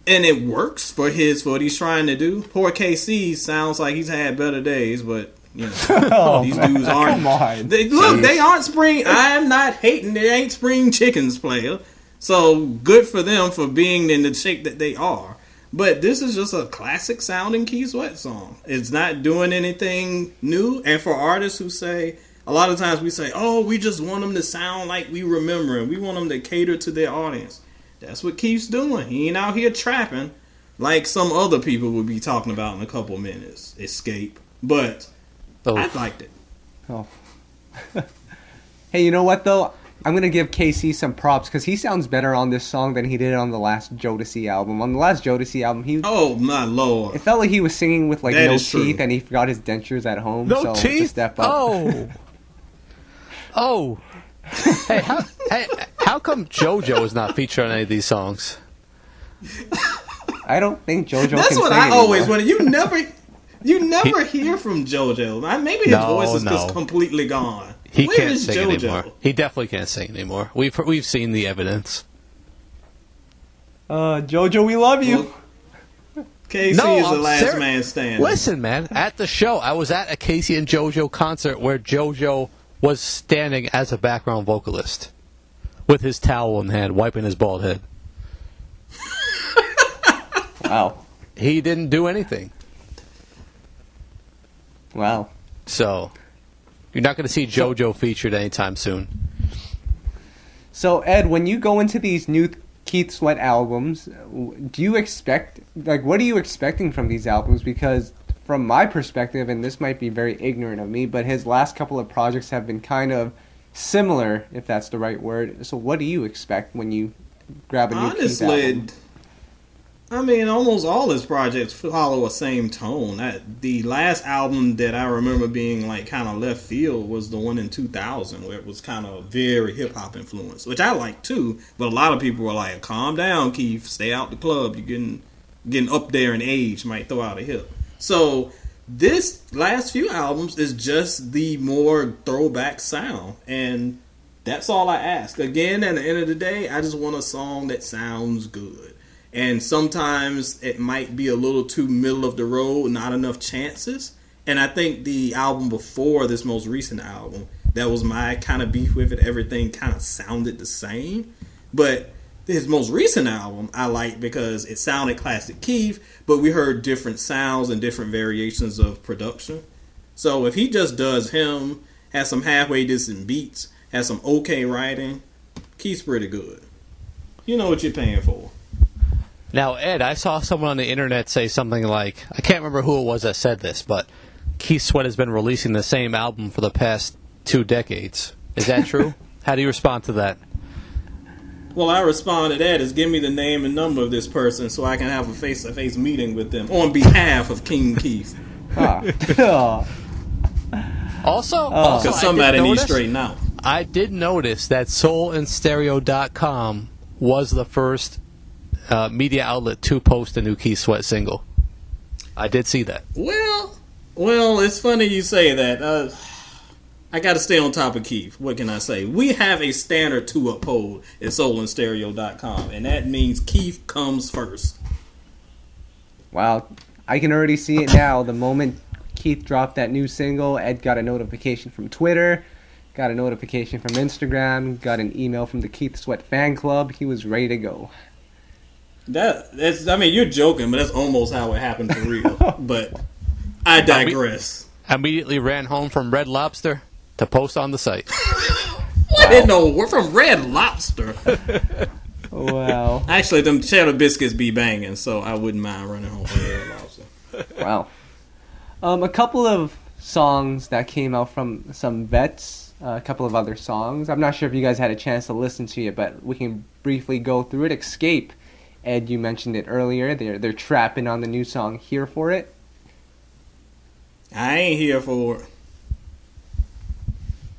and it works for what he's trying to do. Poor KC sounds like he's had better days, but you know, these dudes aren't. Come on. They aren't spring. I'm not hating. They ain't spring chickens, player. So good for them for being in the shape that they are. But this is just a classic sounding Keith Sweat song. It's not doing anything new. And for artists who say, a lot of times we say, oh, we just want them to sound like we remember him. We want them to cater to their audience. That's what Keith's doing. He ain't out here trapping like some other people will be talking about in a couple minutes. Escape. But I liked it. Oh. Hey, you know what, though? I'm going to give KC some props because he sounds better on this song than he did on the last Jodeci album. On the last Jodeci album, he... Oh, my Lord. It felt like he was singing with, like, no teeth, and he forgot his dentures at home. No so teeth? Just step up. Oh. Oh, hey, how come JoJo is not featured on any of these songs? I don't think JoJo. That's what I always wanted. You never hear from JoJo. Maybe his voice is just completely gone. He can't sing anymore. He definitely can't sing anymore. We've seen the evidence. JoJo, we love you. Well, Casey is the last man standing. Listen, man, at the show, I was at a Casey and JoJo concert where JoJo was standing as a background vocalist with his towel in hand, wiping his bald head. Wow. He didn't do anything. Wow. So, you're not going to see JoJo featured anytime soon. So, Ed, when you go into these new Keith Sweat albums, what are you expecting from these albums? Because from my perspective, and this might be very ignorant of me, but his last couple of projects have been kind of similar, if that's the right word. So what do you expect when you grab a new Keith album? I mean, almost all his projects follow a same tone. That the last album that I remember being like kind of left field was the one in 2000, where it was kind of very hip-hop influenced, which I like too, but a lot of people were like, calm down, Keith, stay out the club, you're getting up there in age, might throw out a hip. So this last few albums is just the more throwback sound, and that's all I ask. Again, at the end of the day, I just want a song that sounds good. And sometimes it might be a little too middle of the road, not enough chances. And I think the album before this most recent album, that was my kind of beef with it. Everything kind of sounded the same. But his most recent album I liked because it sounded classic Keith, but we heard different sounds and different variations of production. So if he just does him, has some halfway decent beats, has some okay writing, Keith's pretty good. You know what you're paying for. Now, Ed, I saw someone on the internet say something like, I can't remember who it was that said this, but Keith Sweat has been releasing the same album for the past 2 decades. Is that true? How do you respond to that? Well, I respond to that is give me the name and number of this person so I can have a face-to-face meeting with them on behalf of King Keith. Also, somebody needs straightened out. I did notice that SoulAndStereo.com was the first media outlet to post a new Keith Sweat single. I did see that. Well, it's funny you say that. I got to stay on top of Keith. What can I say? We have a standard to uphold at SoulAndStereo.com, and that means Keith comes first. Wow, I can already see it now. The moment Keith dropped that new single, Ed got a notification from Twitter, got a notification from Instagram, got an email from the Keith Sweat fan club. He was ready to go. I mean, you're joking, but that's almost how it happened for real. But I digress. I immediately ran home from Red Lobster to post on the site. What in the world? We're from Red Lobster. Wow. Actually, them cheddar biscuits be banging, so I wouldn't mind running home from Red Lobster. Wow. A couple of songs that came out from some vets, a couple of other songs. I'm not sure if you guys had a chance to listen to it, but we can briefly go through it. Escape. Ed, you mentioned it earlier. They're trapping on the new song Here For It. I ain't here for it.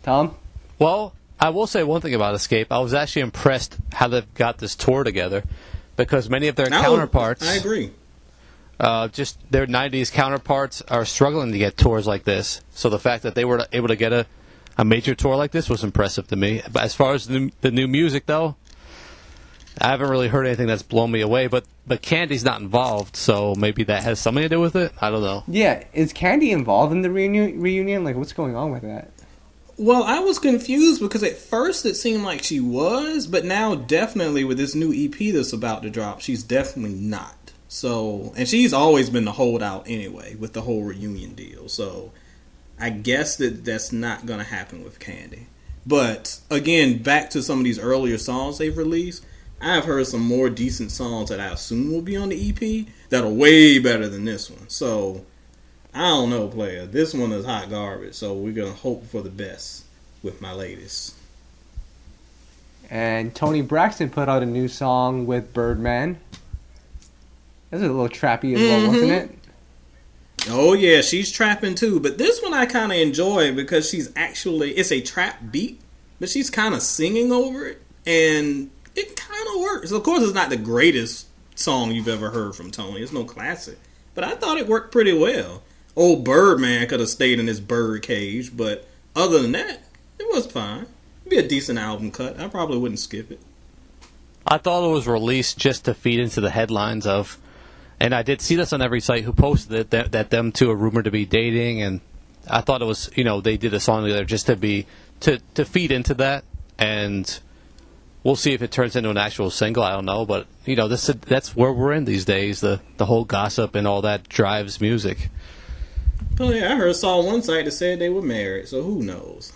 Tom? Well, I will say one thing about Escape. I was actually impressed how they've got this tour together because many of their counterparts... I agree. Just their 90s counterparts are struggling to get tours like this. So the fact that they were able to get a major tour like this was impressive to me. But as far as the new music, though... I haven't really heard anything that's blown me away, but Candy's not involved, so maybe that has something to do with it? I don't know. Yeah, is Candy involved in the reunion? Like, what's going on with that? Well, I was confused because at first it seemed like she was, but now definitely with this new EP that's about to drop, she's definitely not. So, and she's always been the holdout anyway with the whole reunion deal, so I guess that's not going to happen with Candy. But, again, back to some of these earlier songs they've released, I've heard some more decent songs that I assume will be on the EP that are way better than this one. So, I don't know, player. This one is hot garbage, so we're going to hope for the best with my latest. And Tony Braxton put out a new song with Birdman. That was a little trappy as well, wasn't it? Oh, yeah, she's trapping too. But this one I kind of enjoy because she's actually, it's a trap beat, but she's kind of singing over it. And... it kind of works. Of course, it's not the greatest song you've ever heard from Tony. It's no classic. But I thought it worked pretty well. Old Birdman could have stayed in his bird cage, but other than that, it was fine. It'd be a decent album cut. I probably wouldn't skip it. I thought it was released just to feed into the headlines of, and I did see this on every site who posted it, that them two are rumored to be dating, and I thought it was, you know, they did a song together just to feed into that, and... we'll see if it turns into an actual single. I don't know, but you know, that's where we're in these days. The whole gossip and all that drives music. Player, I saw one site that said they were married, so who knows?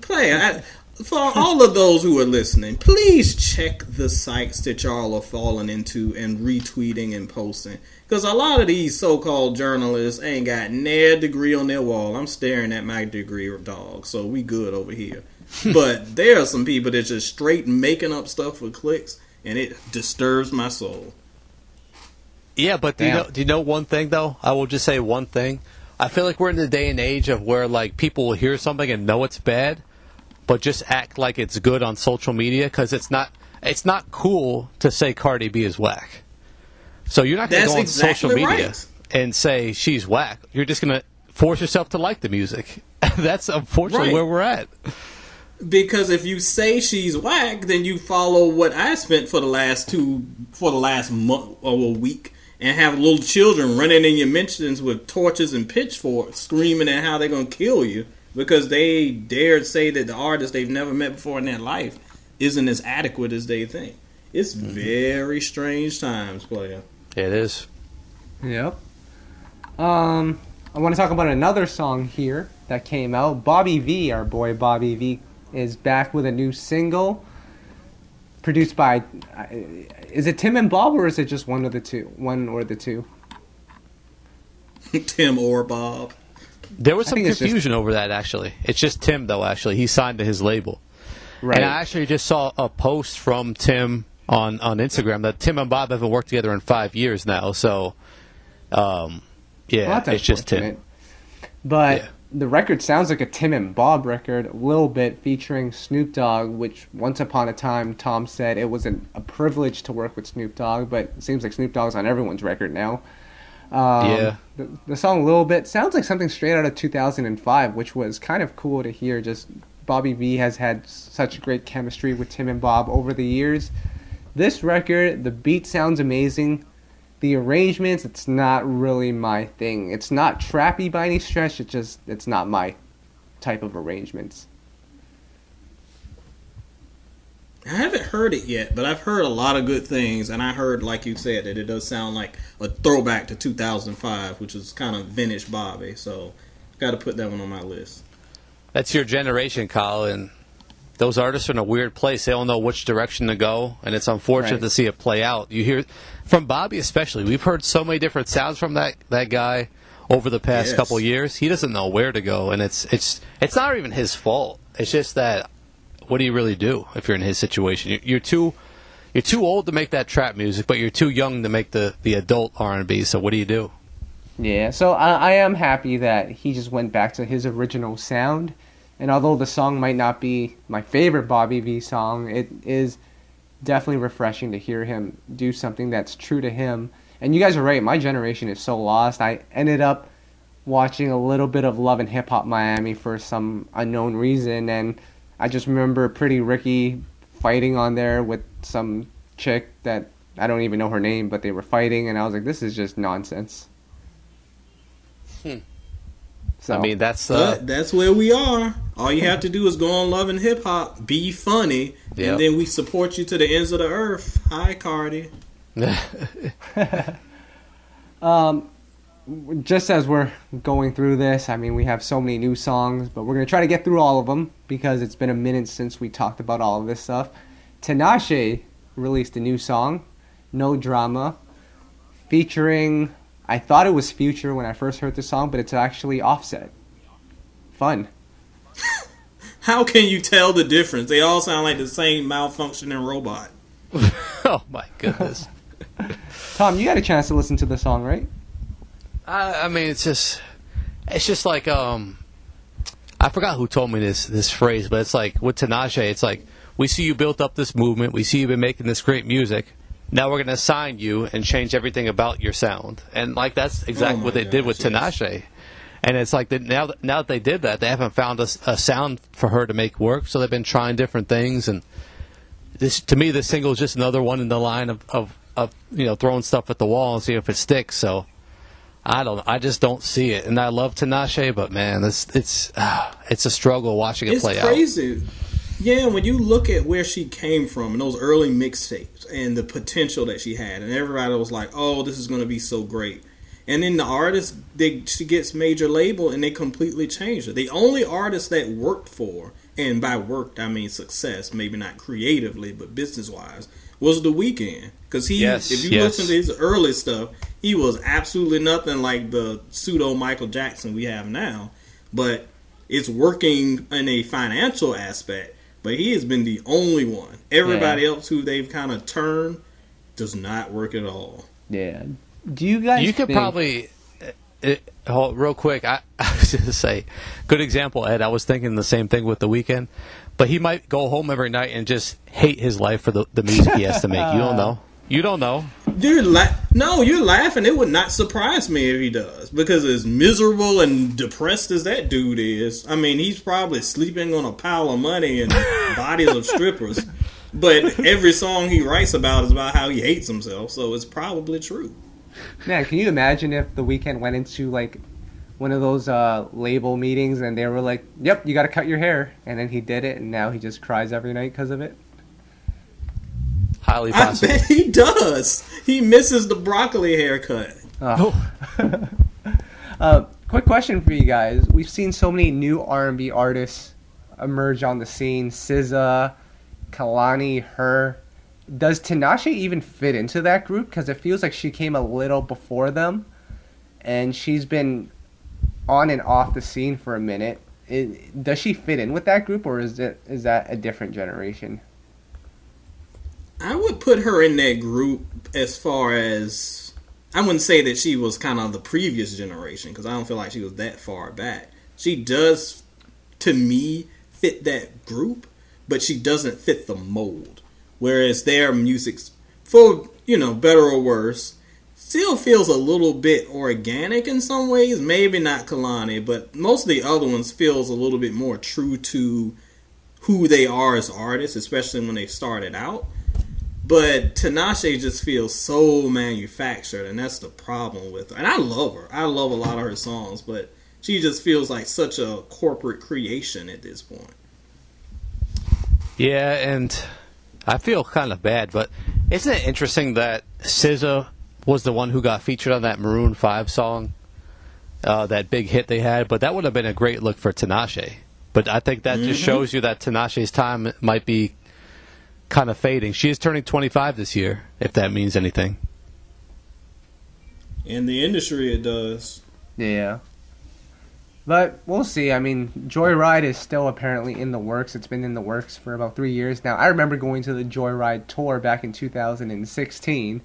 Player, for all of those who are listening, please check the sites that y'all are falling into and retweeting and posting, because a lot of these so-called journalists ain't got their degree on their wall. I'm staring at my degree, dog. So we good over here. But there are some people that just straight making up stuff for clicks, and it disturbs my soul. Yeah, but do you know one thing, though? I will just say one thing. I feel like we're in the day and age of where, like, people will hear something and know it's bad, but just act like it's good on social media because it's not cool to say Cardi B is whack. So you're not going to go on social media and say she's whack. You're just going to force yourself to like the music. That's unfortunately where we're at. Because if you say she's whack, then you follow what I spent for the last month or a week, and have little children running in your mentions with torches and pitchforks, screaming at how they're going to kill you because they dared say that the artist they've never met before in their life isn't as adequate as they think. It's very strange times, player. It is. Yep. I want to talk about another song here that came out. Bobby V, our boy Bobby V, is back with a new single produced by, is it Tim and Bob, or is it just one of the two? One or the two? Tim or Bob. There was some confusion over that, actually. It's just Tim, though, actually. He signed to his label. Right. And I actually just saw a post from Tim on Instagram that Tim and Bob haven't worked together in 5 years now. So, it's just Tim. But the record sounds like a Tim and Bob record a little bit, featuring Snoop Dogg, which once upon a time Tom said it was a privilege to work with Snoop Dogg, but it seems like Snoop Dogg's on everyone's record now. The song a little bit sounds like something straight out of 2005, which was kind of cool to hear. Just Bobby V has had such great chemistry with Tim and Bob over the years. This record, the beat sounds amazing. The arrangements, it's not really my thing. It's not trappy by any stretch. It's not my type of arrangements. I haven't heard it yet, but I've heard a lot of good things, and I heard, like you said, that it does sound like a throwback to 2005, which is kind of vintage Bobby, so I've got to put that one on my list. That's your generation, Kyle, and those artists are in a weird place. They don't know which direction to go, and it's unfortunate to see it play out. You hear from Bobby especially. We've heard so many different sounds from that guy over the past couple years. He doesn't know where to go, and it's not even his fault. It's just that, what do you really do if you're in his situation? You're too old to make that trap music, but you're too young to make the adult R&B, so what do you do? Yeah, so I am happy that he just went back to his original sound. And although the song might not be my favorite Bobby V song, it is definitely refreshing to hear him do something that's true to him. And you guys are right, my generation is so lost. I ended up watching a little bit of Love and Hip Hop Miami for some unknown reason, and I just remember Pretty Ricky fighting on there with some chick that I don't even know her name, but they were fighting, and I was like, this is just nonsense. So, I mean, that's where we are. All you have to do is go on Love and Hip Hop, be funny, and then we support you to the ends of the earth. Hi, Cardi. Just as we're going through this, I mean, we have so many new songs, but we're going to try to get through all of them because it's been a minute since we talked about all of this stuff. Tinashe released a new song, No Drama, featuring... I thought it was Future when I first heard the song, but it's actually Offset. Fun. How can you tell the difference? They all sound like the same malfunctioning robot. Oh, my goodness. Tom, you had a chance to listen to the song, right? I mean, it's just like, I forgot who told me this phrase, but it's like, with Tinashe, it's like, we see you built up this movement, we see you've been making this great music, now we're going to assign you and change everything about your sound. And, like, that's exactly what they did with Tinashe. And it's like, now that they did that, they haven't found a sound for her to make work, so they've been trying different things. And this, to me, this single is just another one in the line of you know, throwing stuff at the wall and seeing if it sticks. So I just don't see it. And I love Tinashe, but, man, it's a struggle watching it play out. It's crazy. Yeah, when you look at where she came from and those early mixtapes and the potential that she had, and everybody was like, oh, this is going to be so great. And then the artist, she gets major label and they completely changed her. The only artist that worked for, and by worked I mean success, maybe not creatively but business-wise, was The Weeknd. Because if you listen to his early stuff, he was absolutely nothing like the pseudo Michael Jackson we have now. But it's working in a financial aspect. But he has been the only one. Everybody else who they've kind of turned does not work at all. Yeah. Do you guys? You could probably. Real quick, I was going to say, good example, Ed. I was thinking the same thing with The Weeknd, but he might go home every night and just hate his life for the music he has to make. You don't know. You don't know. You're laughing. It would not surprise me if he does, because as miserable and depressed as that dude is, I mean, he's probably sleeping on a pile of money and bodies of strippers. But every song he writes about is about how he hates himself, so it's probably true. Man, can you imagine if The Weeknd went into like one of those label meetings and they were like, "Yep, you got to cut your hair," and then he did it, and now he just cries every night because of it? Highly possible. I bet he does. He misses the broccoli haircut. Quick question for you guys: we've seen so many new R&B artists emerge on the scene. SZA, Kalani, her. Does Tinashe even fit into that group? Because it feels like she came a little before them, and she's been on and off the scene for a minute. Does she fit in with that group, or is that a different generation? I would put her in that group as far as... I wouldn't say that she was kind of the previous generation, because I don't feel like she was that far back. She does, to me, fit that group, but she doesn't fit the mold. Whereas their music, for, you know, better or worse, still feels a little bit organic in some ways. Maybe not Kalani, but most of the other ones feels a little bit more true to who they are as artists, especially when they started out. But Tinashe just feels so manufactured, and that's the problem with her. And I love her. I love a lot of her songs, but she just feels like such a corporate creation at this point. Yeah, and... I feel kind of bad, but isn't it interesting that SZA was the one who got featured on that Maroon 5 song, that big hit they had? But that would have been a great look for Tinashe. But I think that just shows you that Tinashe's time might be kind of fading. She is turning 25 this year, if that means anything. In the industry, it does. Yeah. But we'll see. I mean, Joyride is still apparently in the works. It's been in the works for about 3 years now. I remember going to the Joyride tour back in 2016.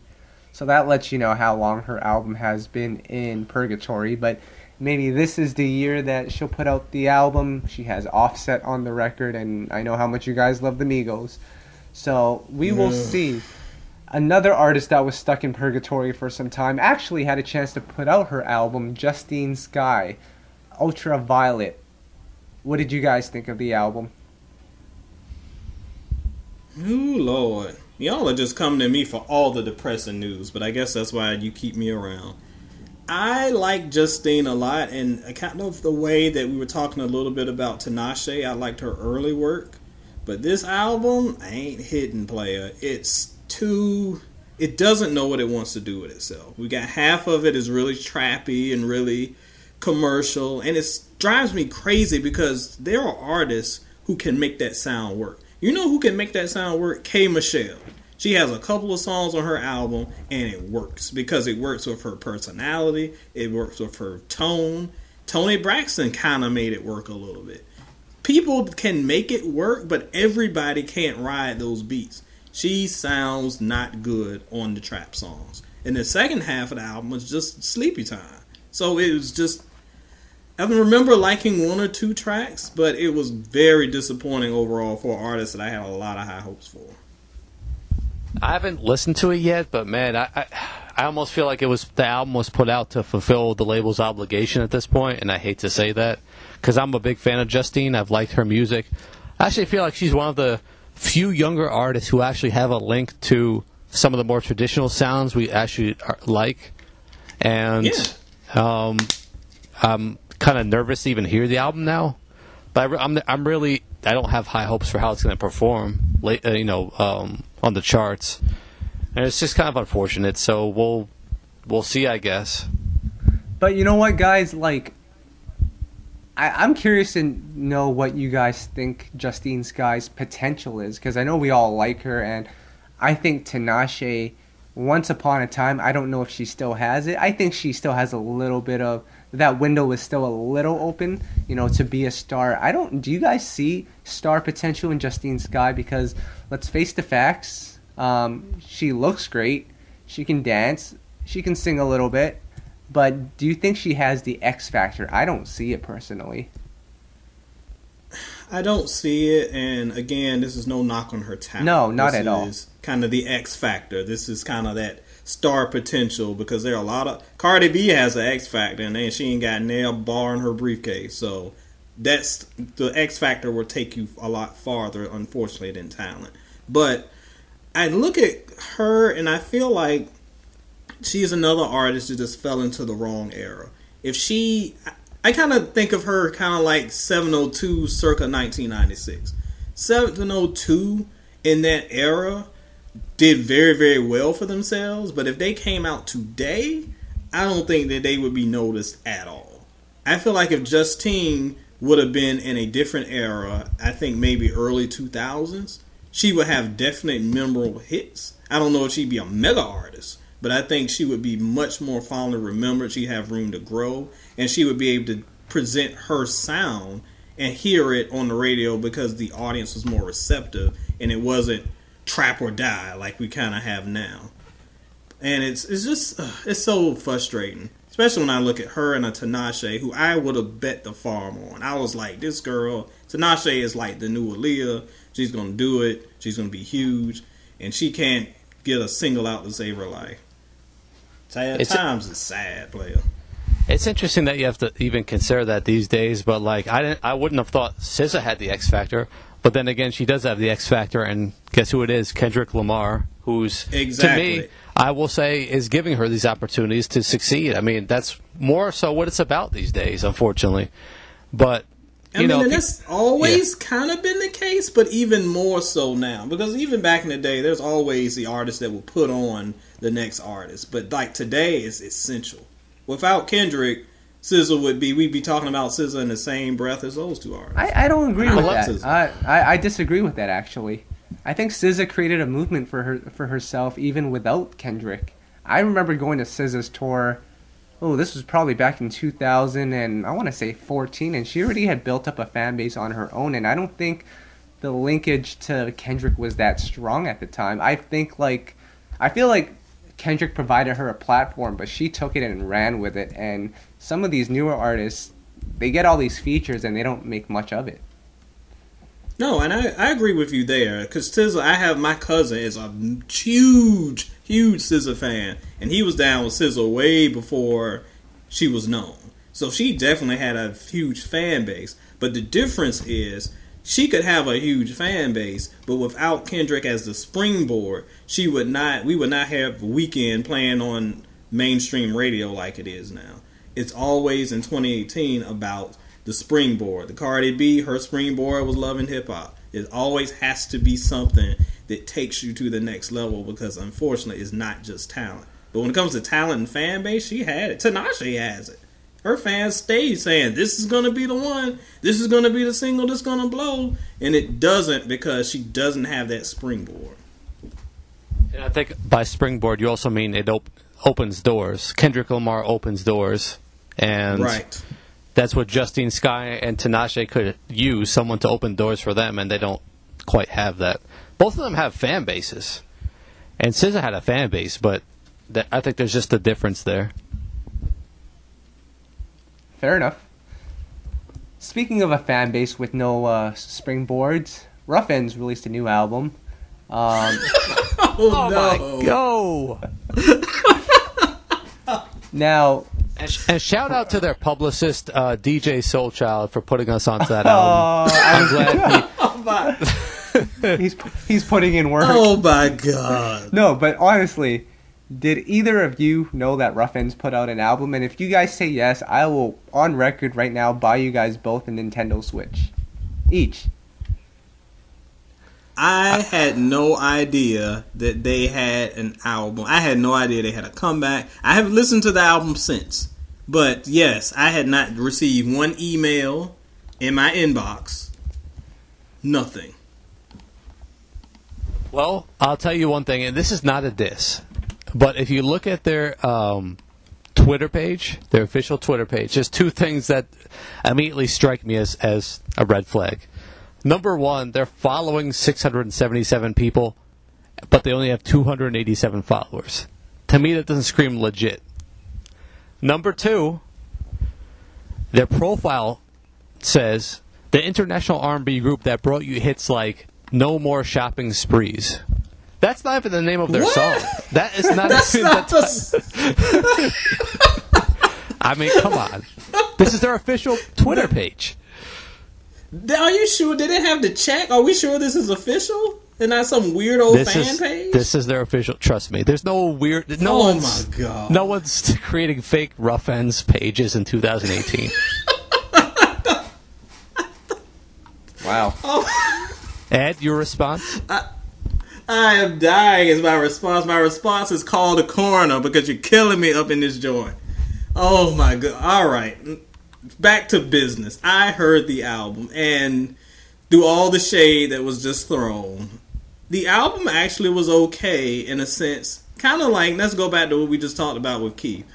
So that lets you know how long her album has been in purgatory. But maybe this is the year that she'll put out the album. She has Offset on the record, and I know how much you guys love the Migos. So we will see. Another artist that was stuck in purgatory for some time actually had a chance to put out her album, Justine Skye. Ultraviolet. What did you guys think of the album? Ooh, Lord. Y'all are just coming to me for all the depressing news, but I guess that's why you keep me around. I like Justine a lot, and kind of the way that we were talking a little bit about Tinashe, I liked her early work, but this album ain't hitting, player. It's too... It doesn't know what it wants to do with itself. We got half of it is really trappy and really... commercial, and it drives me crazy because there are artists who can make that sound work. You know who can make that sound work? K. Michelle. She has a couple of songs on her album and it works because it works with her personality, it works with her tone. Toni Braxton kind of made it work a little bit. People can make it work, but everybody can't ride those beats. She sounds not good on the trap songs. And the second half of the album was just sleepy time. So it was just... I remember liking one or two tracks, but it was very disappointing overall for an artist that I had a lot of high hopes for. I haven't listened to it yet, but man, I almost feel like it was the album was put out to fulfill the label's obligation at this point, and I hate to say that because I'm a big fan of Justine. I've liked her music. I actually feel like she's one of the few younger artists who actually have a link to some of the more traditional sounds we actually like, and... Yeah. I'm kind of nervous to even hear the album now, but I'm really, I don't have high hopes for how it's going to perform late, on the charts, and it's just kind of unfortunate. So we'll see, I guess. But you know what, guys? Like, I'm curious to know what you guys think Justine Skye's potential is, because I know we all like her, and I think Tinashe. Once upon a time, I don't know if she still has it. I think she still has a little bit of... That window is still a little open, you know, to be a star. Do you guys see star potential in Justine Skye? Because let's face the facts. She looks great. She can dance. She can sing a little bit. But do you think she has the X factor? I don't see it personally. I don't see it, and again, this is no knock on her talent. No, not at all. This is kind of the X factor. This is kind of that star potential, because there are a lot of... Cardi B has an X factor, and she ain't got nail bar in her briefcase, so that's... The X factor will take you a lot farther, unfortunately, than talent. But I look at her, and I feel like she's another artist that just fell into the wrong era. If she... I kind of think of her kind of like 702 circa 1996. 702 in that era did very, very well for themselves. But if they came out today, I don't think that they would be noticed at all. I feel like if Justine would have been in a different era, I think maybe early 2000s, she would have definite memorable hits. I don't know if she'd be a mega artist, but I think she would be much more fondly remembered. She'd have room to grow. And she would be able to present her sound and hear it on the radio because the audience was more receptive. And it wasn't trap or die like we kind of have now. And it's just... it's so frustrating. Especially when I look at her and a Tinashe, who I would have bet the farm on. I was like, this girl... Tinashe is like the new Aaliyah. She's going to do it. She's going to be huge. And she can't get a single out to save her life. Times is sad, player. It's interesting that you have to even consider that these days, but like I wouldn't have thought SZA had the X factor, but then again, she does have the X factor, and guess who it is? Kendrick Lamar, who's to me, I will say, is giving her these opportunities to succeed. I mean, that's more so what it's about these days, unfortunately. But and that's always kind of been the case, but even more so now, because even back in the day, there's always the artist that will put on the next artist, but like today is essential. Without Kendrick, SZA we'd be talking about SZA in the same breath as those two artists. I don't agree with that. I disagree with that, actually. I think SZA created a movement for herself even without Kendrick. I remember going to SZA's tour. Oh, this was probably back in 2014, and she already had built up a fan base on her own. And I don't think the linkage to Kendrick was that strong at the time. I feel like Kendrick provided her a platform, but she took it and ran with it. And some of these newer artists, they get all these features and they don't make much of it. No, and I agree with you there, because SZA, my cousin is a huge, huge SZA fan, and he was down with SZA way before she was known. So she definitely had a huge fan base. But the difference is, she could have a huge fan base, but without Kendrick as the springboard, we would not have Weeknd playing on mainstream radio like it is now. It's always in 2018 about the springboard. The Cardi B, her springboard was Love and Hip Hop. It always has to be something that takes you to the next level, because unfortunately it's not just talent. But when it comes to talent and fan base, she had it. Tinashe has it. Her fans stay saying, this is going to be the one, this is going to be the single that's going to blow, and it doesn't, because she doesn't have that springboard. And I think by springboard, you also mean it opens doors. Kendrick Lamar opens doors, and right. That's what Justine Skye and Tinashe could use, someone to open doors for them, and they don't quite have that. Both of them have fan bases, and SZA had a fan base, but I think there's just a difference there. Fair enough. Speaking of a fan base with no springboards, Rough Ends released a new album. Now, and shout out to their publicist, DJ Soulchild, for putting us onto that album. I'm glad he's putting in work. Oh my god! No, but honestly. Did either of you know that Rough Ends put out an album? And if you guys say yes, I will, on record right now, buy you guys both a Nintendo Switch. Each. I had no idea that they had an album. I had no idea they had a comeback. I haven't listened to the album since. But yes, I had not received one email in my inbox. Nothing. Well, I'll tell you one thing, and this is not a diss. But if you look at their Twitter page, their official Twitter page, there's two things that immediately strike me as a red flag. Number one, they're following 677 people, but they only have 287 followers. To me, that doesn't scream legit. Number two, their profile says the international R&B group that brought you hits like No More Shopping Sprees. That's not even the name of their song. That is not. I mean, come on. This is their official Twitter page. Are you sure? Did it have the check? Are we sure this is official and not some weird old fan page? This is their official. Trust me. There's no weird. Oh my god. No one's creating fake Rough Ends pages in 2018. Wow. Oh. Ed, your response? I am dying is my response. My response is call the coroner because you're killing me up in this joint. Oh my god. All right. Back to business. I heard the album, and through all the shade that was just thrown, the album actually was okay in a sense. Kind of like, let's go back to what we just talked about with Keith.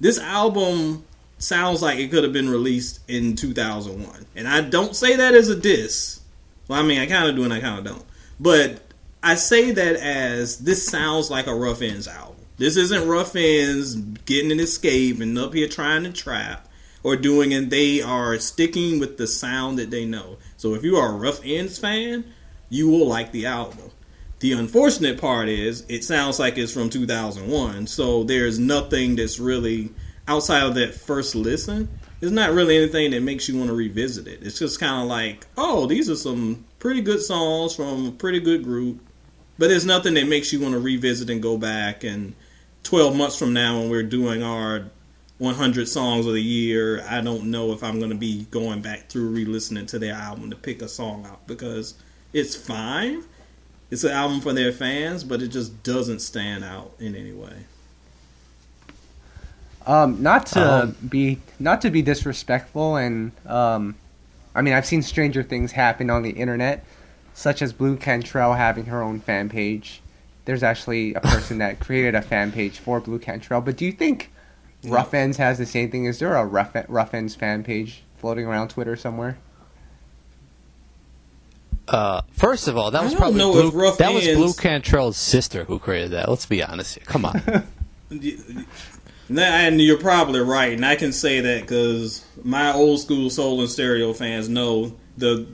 This album sounds like it could have been released in 2001. And I don't say that as a diss. Well, I mean, I kind of do and I kind of don't. But I say that as this sounds like a Rough Ends album. This isn't Rough Ends getting an escape and up here trying to trap or doing, and they are sticking with the sound that they know. So if you are a Rough Ends fan, you will like the album. The unfortunate part is it sounds like it's from 2001. So there's nothing that's really, outside of that first listen, there's not really anything that makes you want to revisit it. It's just kind of like, oh, these are some pretty good songs from a pretty good group. But there's nothing that makes you want to revisit and go back. And 12 months from now when we're doing our 100 songs of the year, I don't know if I'm going to be going back through re-listening to their album to pick a song out. Because it's fine. It's an album for their fans, but it just doesn't stand out in any way. Not to be disrespectful, and I mean, I've seen stranger things happen on the internet, such as Blue Cantrell having her own fan page. There's actually a person that created a fan page for Blue Cantrell. But do you think Rough Ends has the same thing? Is there a Rough Ends fan page floating around Twitter somewhere? First of all, that was probably Blue Cantrell's sister who created that. Let's be honest here. Come on. And you're probably right, and I can say that because my old school Soul and Stereo fans know the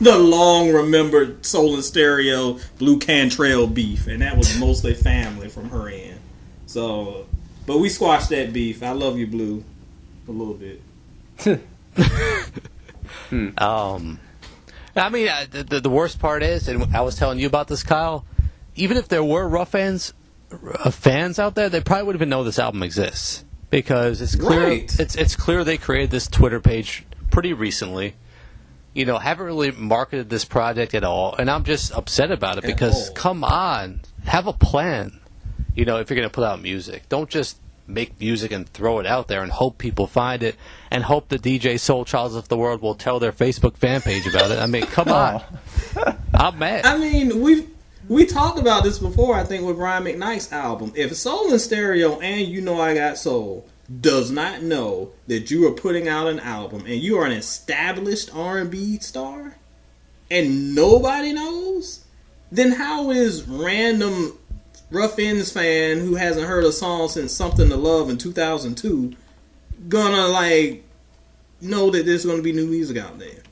long remembered Soul and Stereo Blue Cantrell beef, and that was mostly family from her end. So, but we squashed that beef. I love you, Blue, a little bit. I mean, the worst part is, and I was telling you about this, Kyle. Even if there were Rough Ends fans out there, they probably wouldn't even know this album exists, because it's clear it's clear they created this Twitter page pretty recently. You know, haven't really marketed this project at all, and I'm just upset about it because, come on, have a plan. You know, if you're going to put out music, don't just make music and throw it out there and hope people find it and hope the DJ Soul Childs of the world will tell their Facebook fan page about it. I mean, come on. I'm mad. I mean, We talked about this before, I think, with Brian McKnight's album. If Soul and Stereo and You Know I Got Soul does not know that you are putting out an album and you are an established R&B star and nobody knows, then how is random Rough Ends fan who hasn't heard a song since Something to Love in 2002 gonna, like, know that there's gonna be new music out there?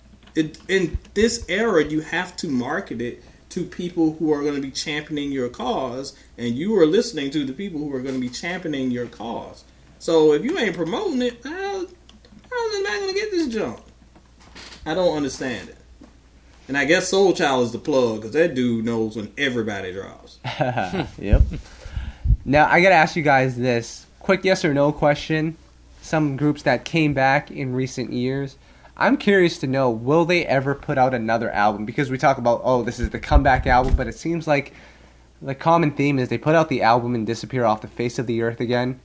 In this era, you have to market it to people who are going to be championing your cause, and you are listening to the people who are going to be championing your cause. So if you ain't promoting it, how am I going to get this junk? I don't understand it. And I guess Soul Child is the plug, because that dude knows when everybody drops. Yep. Now, I got to ask you guys this. Quick yes or no question. Some groups that came back in recent years. I'm curious to know, will they ever put out another album? Because we talk about, oh, this is the comeback album, but it seems like the common theme is they put out the album and disappear off the face of the earth again.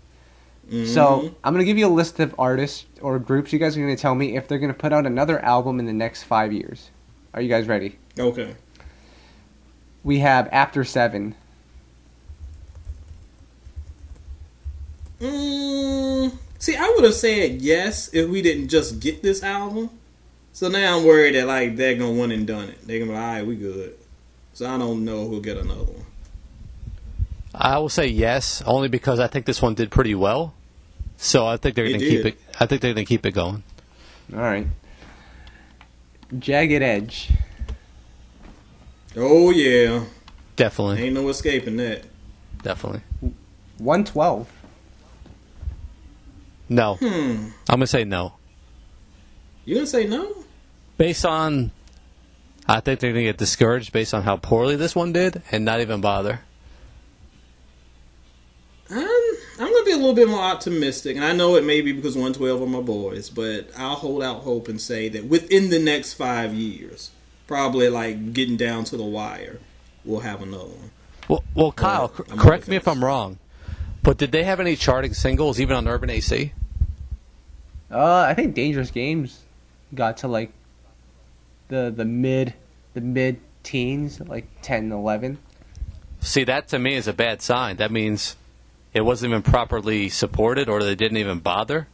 Mm-hmm. So I'm going to give you a list of artists or groups. You guys are going to tell me if they're going to put out another album in the next 5 years. Are you guys ready? Okay. We have After Seven. See, I would have said yes if we didn't just get this album. So now I'm worried that, like, they're going to one and done it. They're going to be like, all right, we good. So I don't know who'll get another one. I will say yes, only because I think this one did pretty well. So I think they're going to keep it. I think they're going to keep it going. All right. Jagged Edge. Oh yeah. Definitely. Ain't no escaping that. Definitely. 112. No. I'm going to say no. You going to say no? Based on, I think they're going to get discouraged based on how poorly this one did and not even bother. I'm going to be a little bit more optimistic, and I know it may be because 112 are my boys, but I'll hold out hope and say that within the next 5 years, probably like getting down to the wire, we'll have another one. Well, Kyle, correct me if I'm wrong, but did they have any charting singles even on Urban AC? I think Dangerous Games got to like the mid teens, like 10, 11. See, that to me is a bad sign. That means it wasn't even properly supported, or they didn't even bother.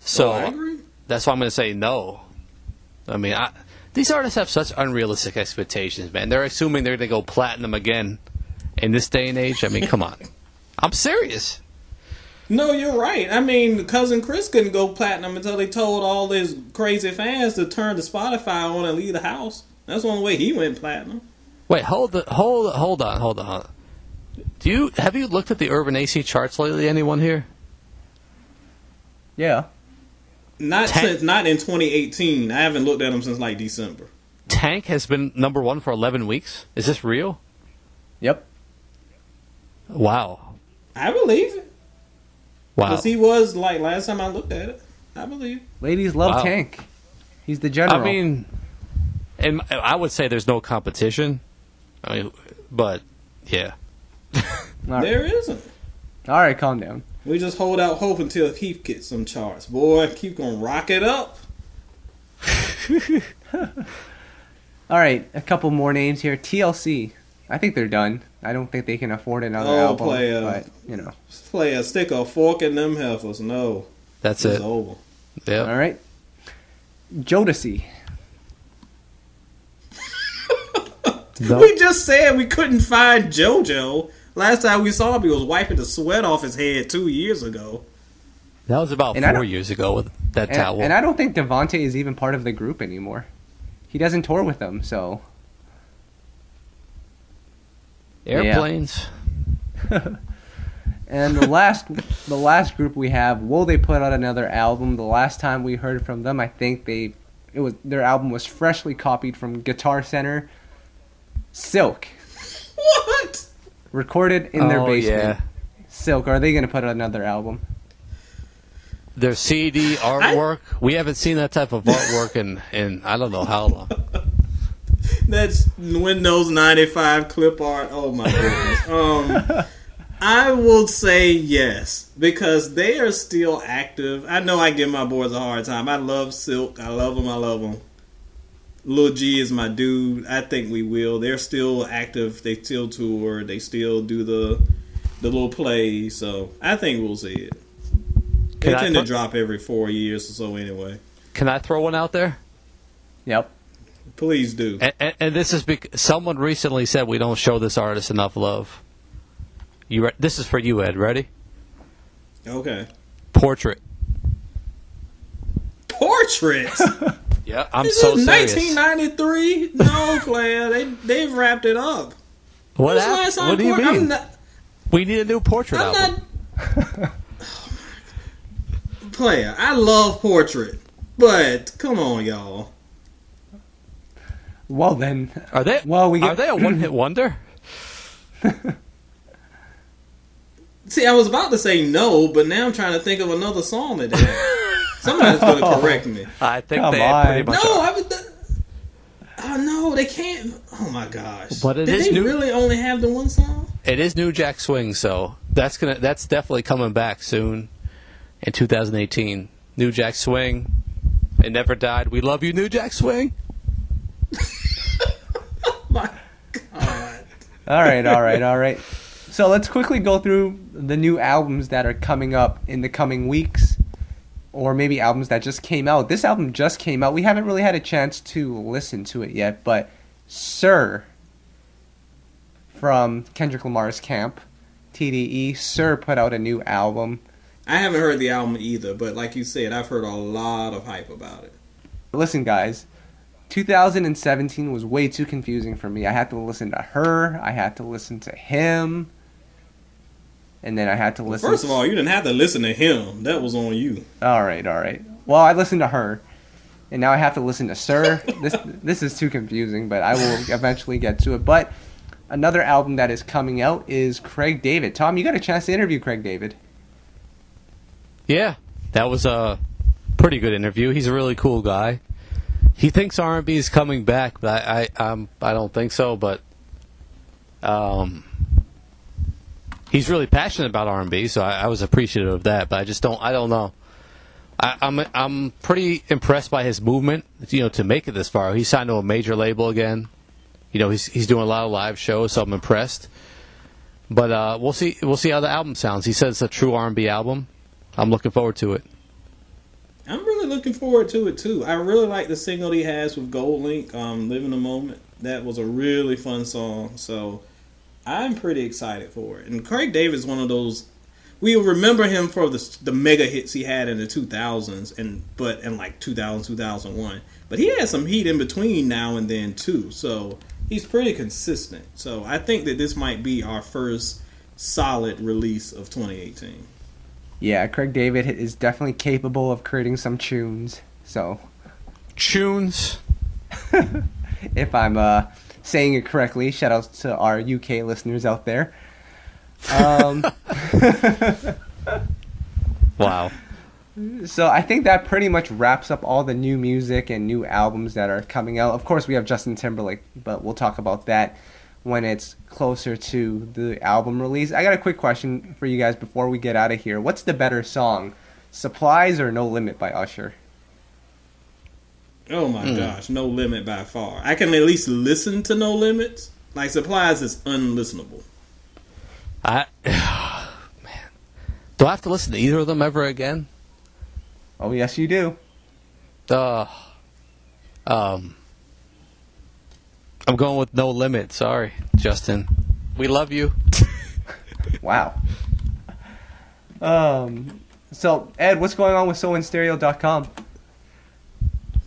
So I agree. That's why I'm going to say no. I mean, these artists have such unrealistic expectations, man. They're assuming they're going to go platinum again in this day and age. I mean, come on. I'm serious. No, you're right. I mean, Cousin Chris couldn't go platinum until they told all his crazy fans to turn the Spotify on and leave the house. That's the only way he went platinum. Wait, hold on. Have you looked at the Urban AC charts lately? Anyone here? Yeah. Not in 2018. I haven't looked at them since like December. Tank has been number one for 11 weeks. Is this real? Yep. Wow. I believe it. Wow. Because he was like last time I looked at it. I believe. Ladies love Tank. He's the general. I mean, and I would say there's no competition. I mean, but yeah. Right. There isn't. All right, calm down. We just hold out hope until Keith gets some charts. Boy, Keith gonna rock it up. All right, a couple more names here. TLC. I think they're done. I don't think they can afford another album. Play a stick a fork in them heifers. No, that's it. It's over. Yeah. All right. Jodeci. No. We just said we couldn't find JoJo. Last time we saw him, he was wiping the sweat off his head 2 years ago. That was about 4 years ago with that towel. And I don't think Devontae is even part of the group anymore. He doesn't tour with them, so... Airplanes. Yeah. And the last group we have, will they put out another album? The last time we heard from them, I think their album was freshly copied from Guitar Center. Silk. What? Recorded in their basement. Yeah. Silk. Are they going to put out another album? Their CD artwork. We haven't seen that type of artwork in I don't know how long. That's Windows 95 clip art. Oh my goodness. I will say yes because they are still active. I know I give my boys a hard time. I love Silk. I love them. Lil G is my dude. I think we will. They're still active. They still tour. They still do the little play. So I think we'll see it. They tend to drop every 4 years or so anyway. Can I throw one out there? Yep. Please do. And this is because someone recently said we don't show this artist enough love. This is for you, Ed. Ready? Okay. Portrait? Yeah, I'm so serious. 1993? No, player. They've wrapped it up. What do you mean? We need a new Portrait album. Player, I love Portrait. But, come on, y'all. Well, then. Are they a one-hit wonder? See, I was about to say no, but now I'm trying to think of another song that they have. Somebody's going to correct me. I think they pretty much. No, I was. Oh no, they can't. Oh my gosh! But really only have the one song? It is New Jack Swing, so that's definitely coming back soon in 2018. New Jack Swing, it never died. We love you, New Jack Swing. Oh my God! All right. So let's quickly go through the new albums that are coming up in the coming weeks. Or maybe albums that just came out. This album just came out. We haven't really had a chance to listen to it yet, but Sir from Kendrick Lamar's camp, TDE. Sir put out a new album. I haven't heard the album either, but like you said, I've heard a lot of hype about it. Listen, guys, 2017 was way too confusing for me. I had to listen to her. I had to listen to him. And then I had to listen... First of all, you didn't have to listen to him. That was on you. All right. Well, I listened to her. And now I have to listen to Sir. This is too confusing, but I will eventually get to it. But another album that is coming out is Craig David. Tom, you got a chance to interview Craig David. Yeah, that was a pretty good interview. He's a really cool guy. He thinks R&B is coming back, but I don't think so. But he's really passionate about R&B, so I was appreciative of that. But I just don't know. I'm pretty impressed by his movement, you know, to make it this far. He signed to a major label again. You know, he's doing a lot of live shows, so I'm impressed. But we'll see how the album sounds. He said it's a true R&B album. I'm looking forward to it. I'm really looking forward to it too. I really like the single he has with Gold Link, "Live in the Moment." That was a really fun song. So I'm pretty excited for it. And Craig David's one of those. We'll remember him for the mega hits he had in the 2000s, and like 2000, 2001. But he had some heat in between now and then too, so he's pretty consistent. So I think that this might be our first solid release of 2018. Yeah, Craig David is definitely capable of creating some tunes. So tunes, if I'm saying it correctly. Shout out to our UK listeners out there. Wow. So I think that pretty much wraps up all the new music and new albums that are coming out. Of course, we have Justin Timberlake, but we'll talk about that when it's closer to the album release. I got a quick question for you guys before we get out of here. What's the better song, Supplies or No Limit by Usher? Oh my gosh, No Limit by far. I can at least listen to No Limits. Like, Supplies is unlistenable. Man, do I have to listen to either of them ever again? Oh, yes, you do. I'm going with No Limit. Sorry, Justin. We love you. Wow. So, Ed, what's going on with SoulAndStereo.com?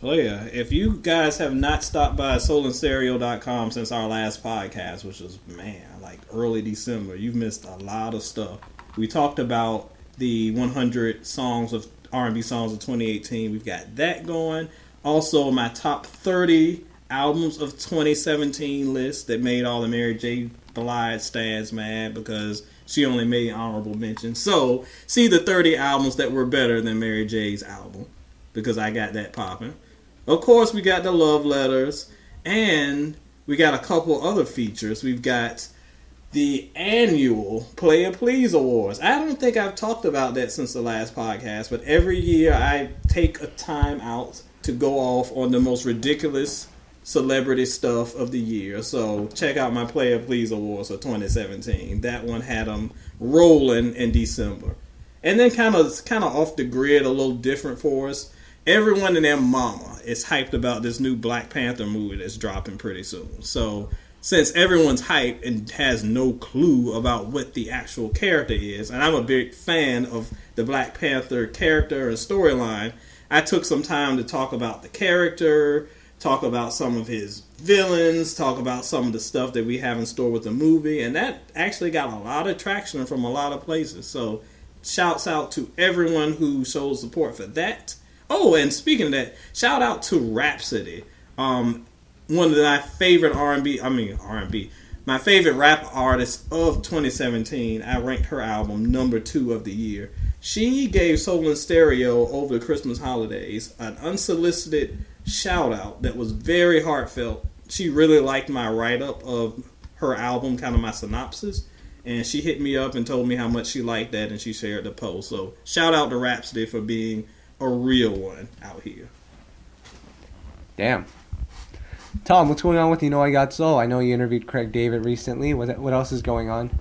Oh, yeah. If you guys have not stopped by SoulAndStereo.com since our last podcast, which was, like early December, you've missed a lot of stuff. We talked about the 100 songs of R&B songs of 2018. We've got that going. Also, my top 30 albums of 2017 list that made all the Mary J. Blige stans mad because she only made honorable mention. So, see the 30 albums that were better than Mary J.'s album, because I got that popping. Of course, we got the love letters, and we got a couple other features. We've got the annual Player Please Awards. I don't think I've talked about that since the last podcast, but every year I take a time out to go off on the most ridiculous celebrity stuff of the year. So check out my Player Please Awards of 2017. That one had them rolling in December. And then kind of off the grid, a little different for us. Everyone and their mama is hyped about this new Black Panther movie that's dropping pretty soon. So since everyone's hyped and has no clue about what the actual character is, and I'm a big fan of the Black Panther character and storyline, I took some time to talk about the character, talk about some of his villains, talk about some of the stuff that we have in store with the movie, and that actually got a lot of traction from a lot of places. So shouts out to everyone who shows support for that. Oh, and speaking of that, shout out to Rapsody. One of my favorite my favorite rap artist of 2017. I ranked her album number 2 of the year. She gave Soul and Stereo over the Christmas holidays an unsolicited shout out that was very heartfelt. She really liked my write-up of her album, kind of my synopsis, and she hit me up and told me how much she liked that, and she shared the post. So shout out to Rapsody for being a real one out here. Damn. Tom, what's going on with You Know I Got Soul? I know you interviewed Craig David recently. What else is going on?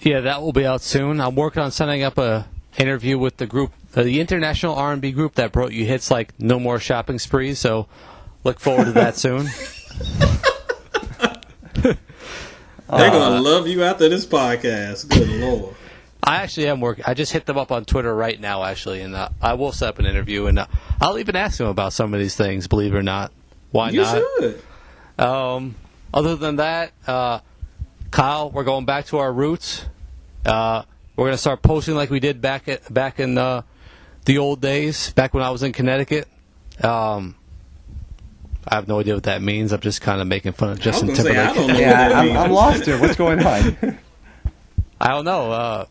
Yeah, that will be out soon. I'm working on setting up a interview with the group, the international R&B group that brought you hits like No More Shopping Sprees. So look forward to that soon. They're gonna love you after this podcast. Good Lord. I actually am working. I just hit them up on Twitter right now, actually, and I will set up an interview, and I'll even ask them about some of these things. Believe it or not, why you not? You should. Other than that, Kyle, we're going back to our roots. We're gonna start posting like we did back in the old days, back when I was in Connecticut. I have no idea what that means. I'm just kind of making fun of Justin Timberlake. I'm lost here. What's going on? I don't know.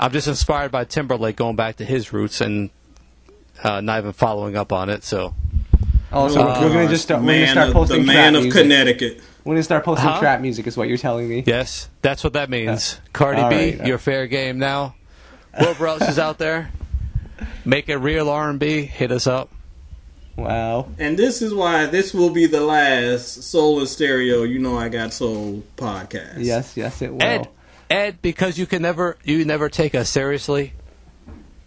I'm just inspired by Timberlake going back to his roots and not even following up on it. So, we're going to just start posting the man of Connecticut. We're going to start posting trap music is what you're telling me. Yes, that's what that means. Cardi B, you're fair game now. Whoever else is out there, make it real R&B. Hit us up. Wow. And this is why this will be the last Soul and Stereo You Know I Got Soul podcast. Yes, it will. Ed, because you never take us seriously.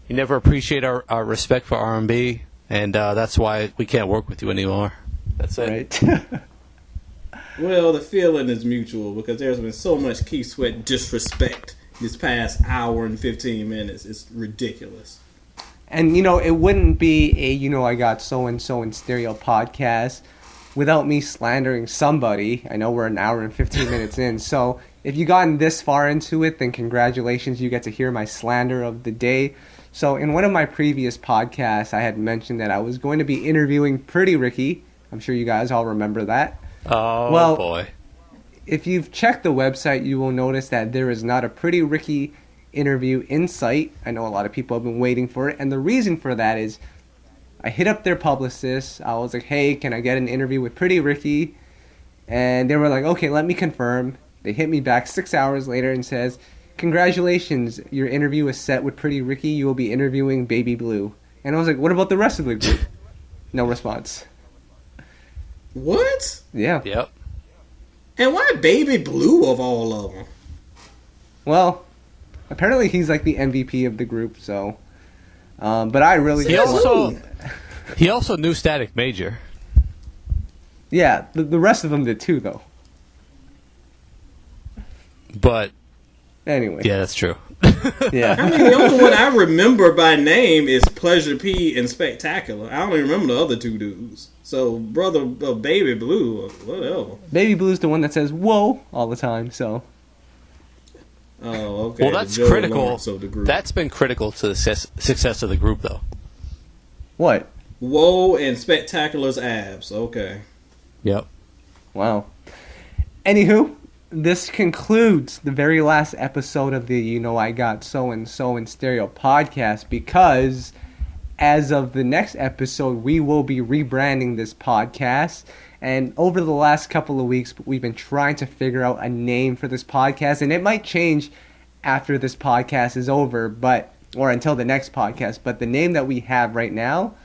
You never appreciate our respect for R&B, and that's why we can't work with you anymore. That's it. Right. Well, the feeling is mutual because there's been so much Keith Sweat disrespect this past hour and 15 minutes. It's ridiculous. And, you know, it wouldn't be a You Know I Got So-and-So in Stereo podcast without me slandering somebody. I know we're an hour and 15 minutes in. So if you've gotten this far into it, then congratulations. You get to hear my slander of the day. So in one of my previous podcasts, I had mentioned that I was going to be interviewing Pretty Ricky. I'm sure you guys all remember that. Oh, well, boy. If you've checked the website, you will notice that there is not a Pretty Ricky interview insight. I know a lot of people have been waiting for it, and the reason for that is I hit up their publicist. I was like, hey, can I get an interview with Pretty Ricky? And they were like, okay, let me confirm. They hit me back 6 hours later and says, congratulations, your interview is set with Pretty Ricky. You will be interviewing Baby Blue. And I was like, what about the rest of the group? No response. What? Yeah. Yep. And why Baby Blue of all of them? Well, apparently he's like the MVP of the group, so. But I really. He also knew Static Major. Yeah, the rest of them did too, though. But anyway. Yeah, that's true. Yeah. I mean, the only one I remember by name is Pleasure P and Spectacular. I don't even remember the other two dudes. So, brother of Baby Blue, or whatever. Baby Blue's the one that says "whoa" all the time, so. Oh, okay. Well, that's critical. That's been critical to the success of the group, though. What? Whoa, and Spectacular's abs. Okay. Yep. Wow. Anywho, this concludes the very last episode of the You Know I Got So-and-So in Stereo podcast, because as of the next episode, we will be rebranding this podcast. And over the last couple of weeks, we've been trying to figure out a name for this podcast. And it might change after this podcast is over, or until the next podcast. But the name that we have right now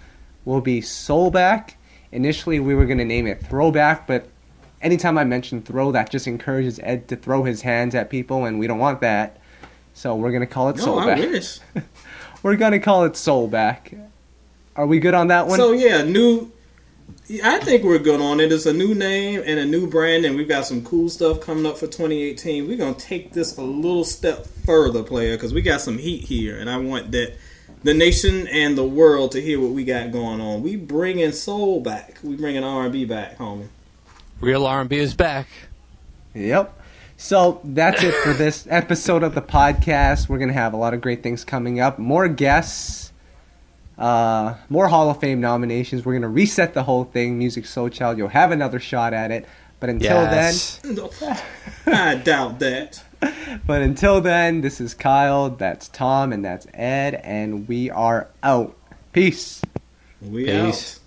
will be Soulback. Initially, we were going to name it Throwback. But anytime I mention throw, that just encourages Ed to throw his hands at people. And we don't want that. So we're going to call it Soulback. I wish. We're going to call it Soulback. Are we good on that one? So, yeah, I think we're good on it. It's a new name and a new brand, and we've got some cool stuff coming up for 2018. We're going to take this a little step further, player, because we got some heat here, and I want that the nation and the world to hear what we got going on. We bringing soul back. We bringing R&B back, homie. Real R&B is back. Yep. So that's it for this episode of the podcast. We're going to have a lot of great things coming up. More guests. More Hall of Fame nominations. We're going to reset the whole thing. Music Soul Child, you'll have another shot at it. But until then... No, I doubt that. But until then, this is Kyle, that's Tom, and that's Ed, and we are out. Peace. We out.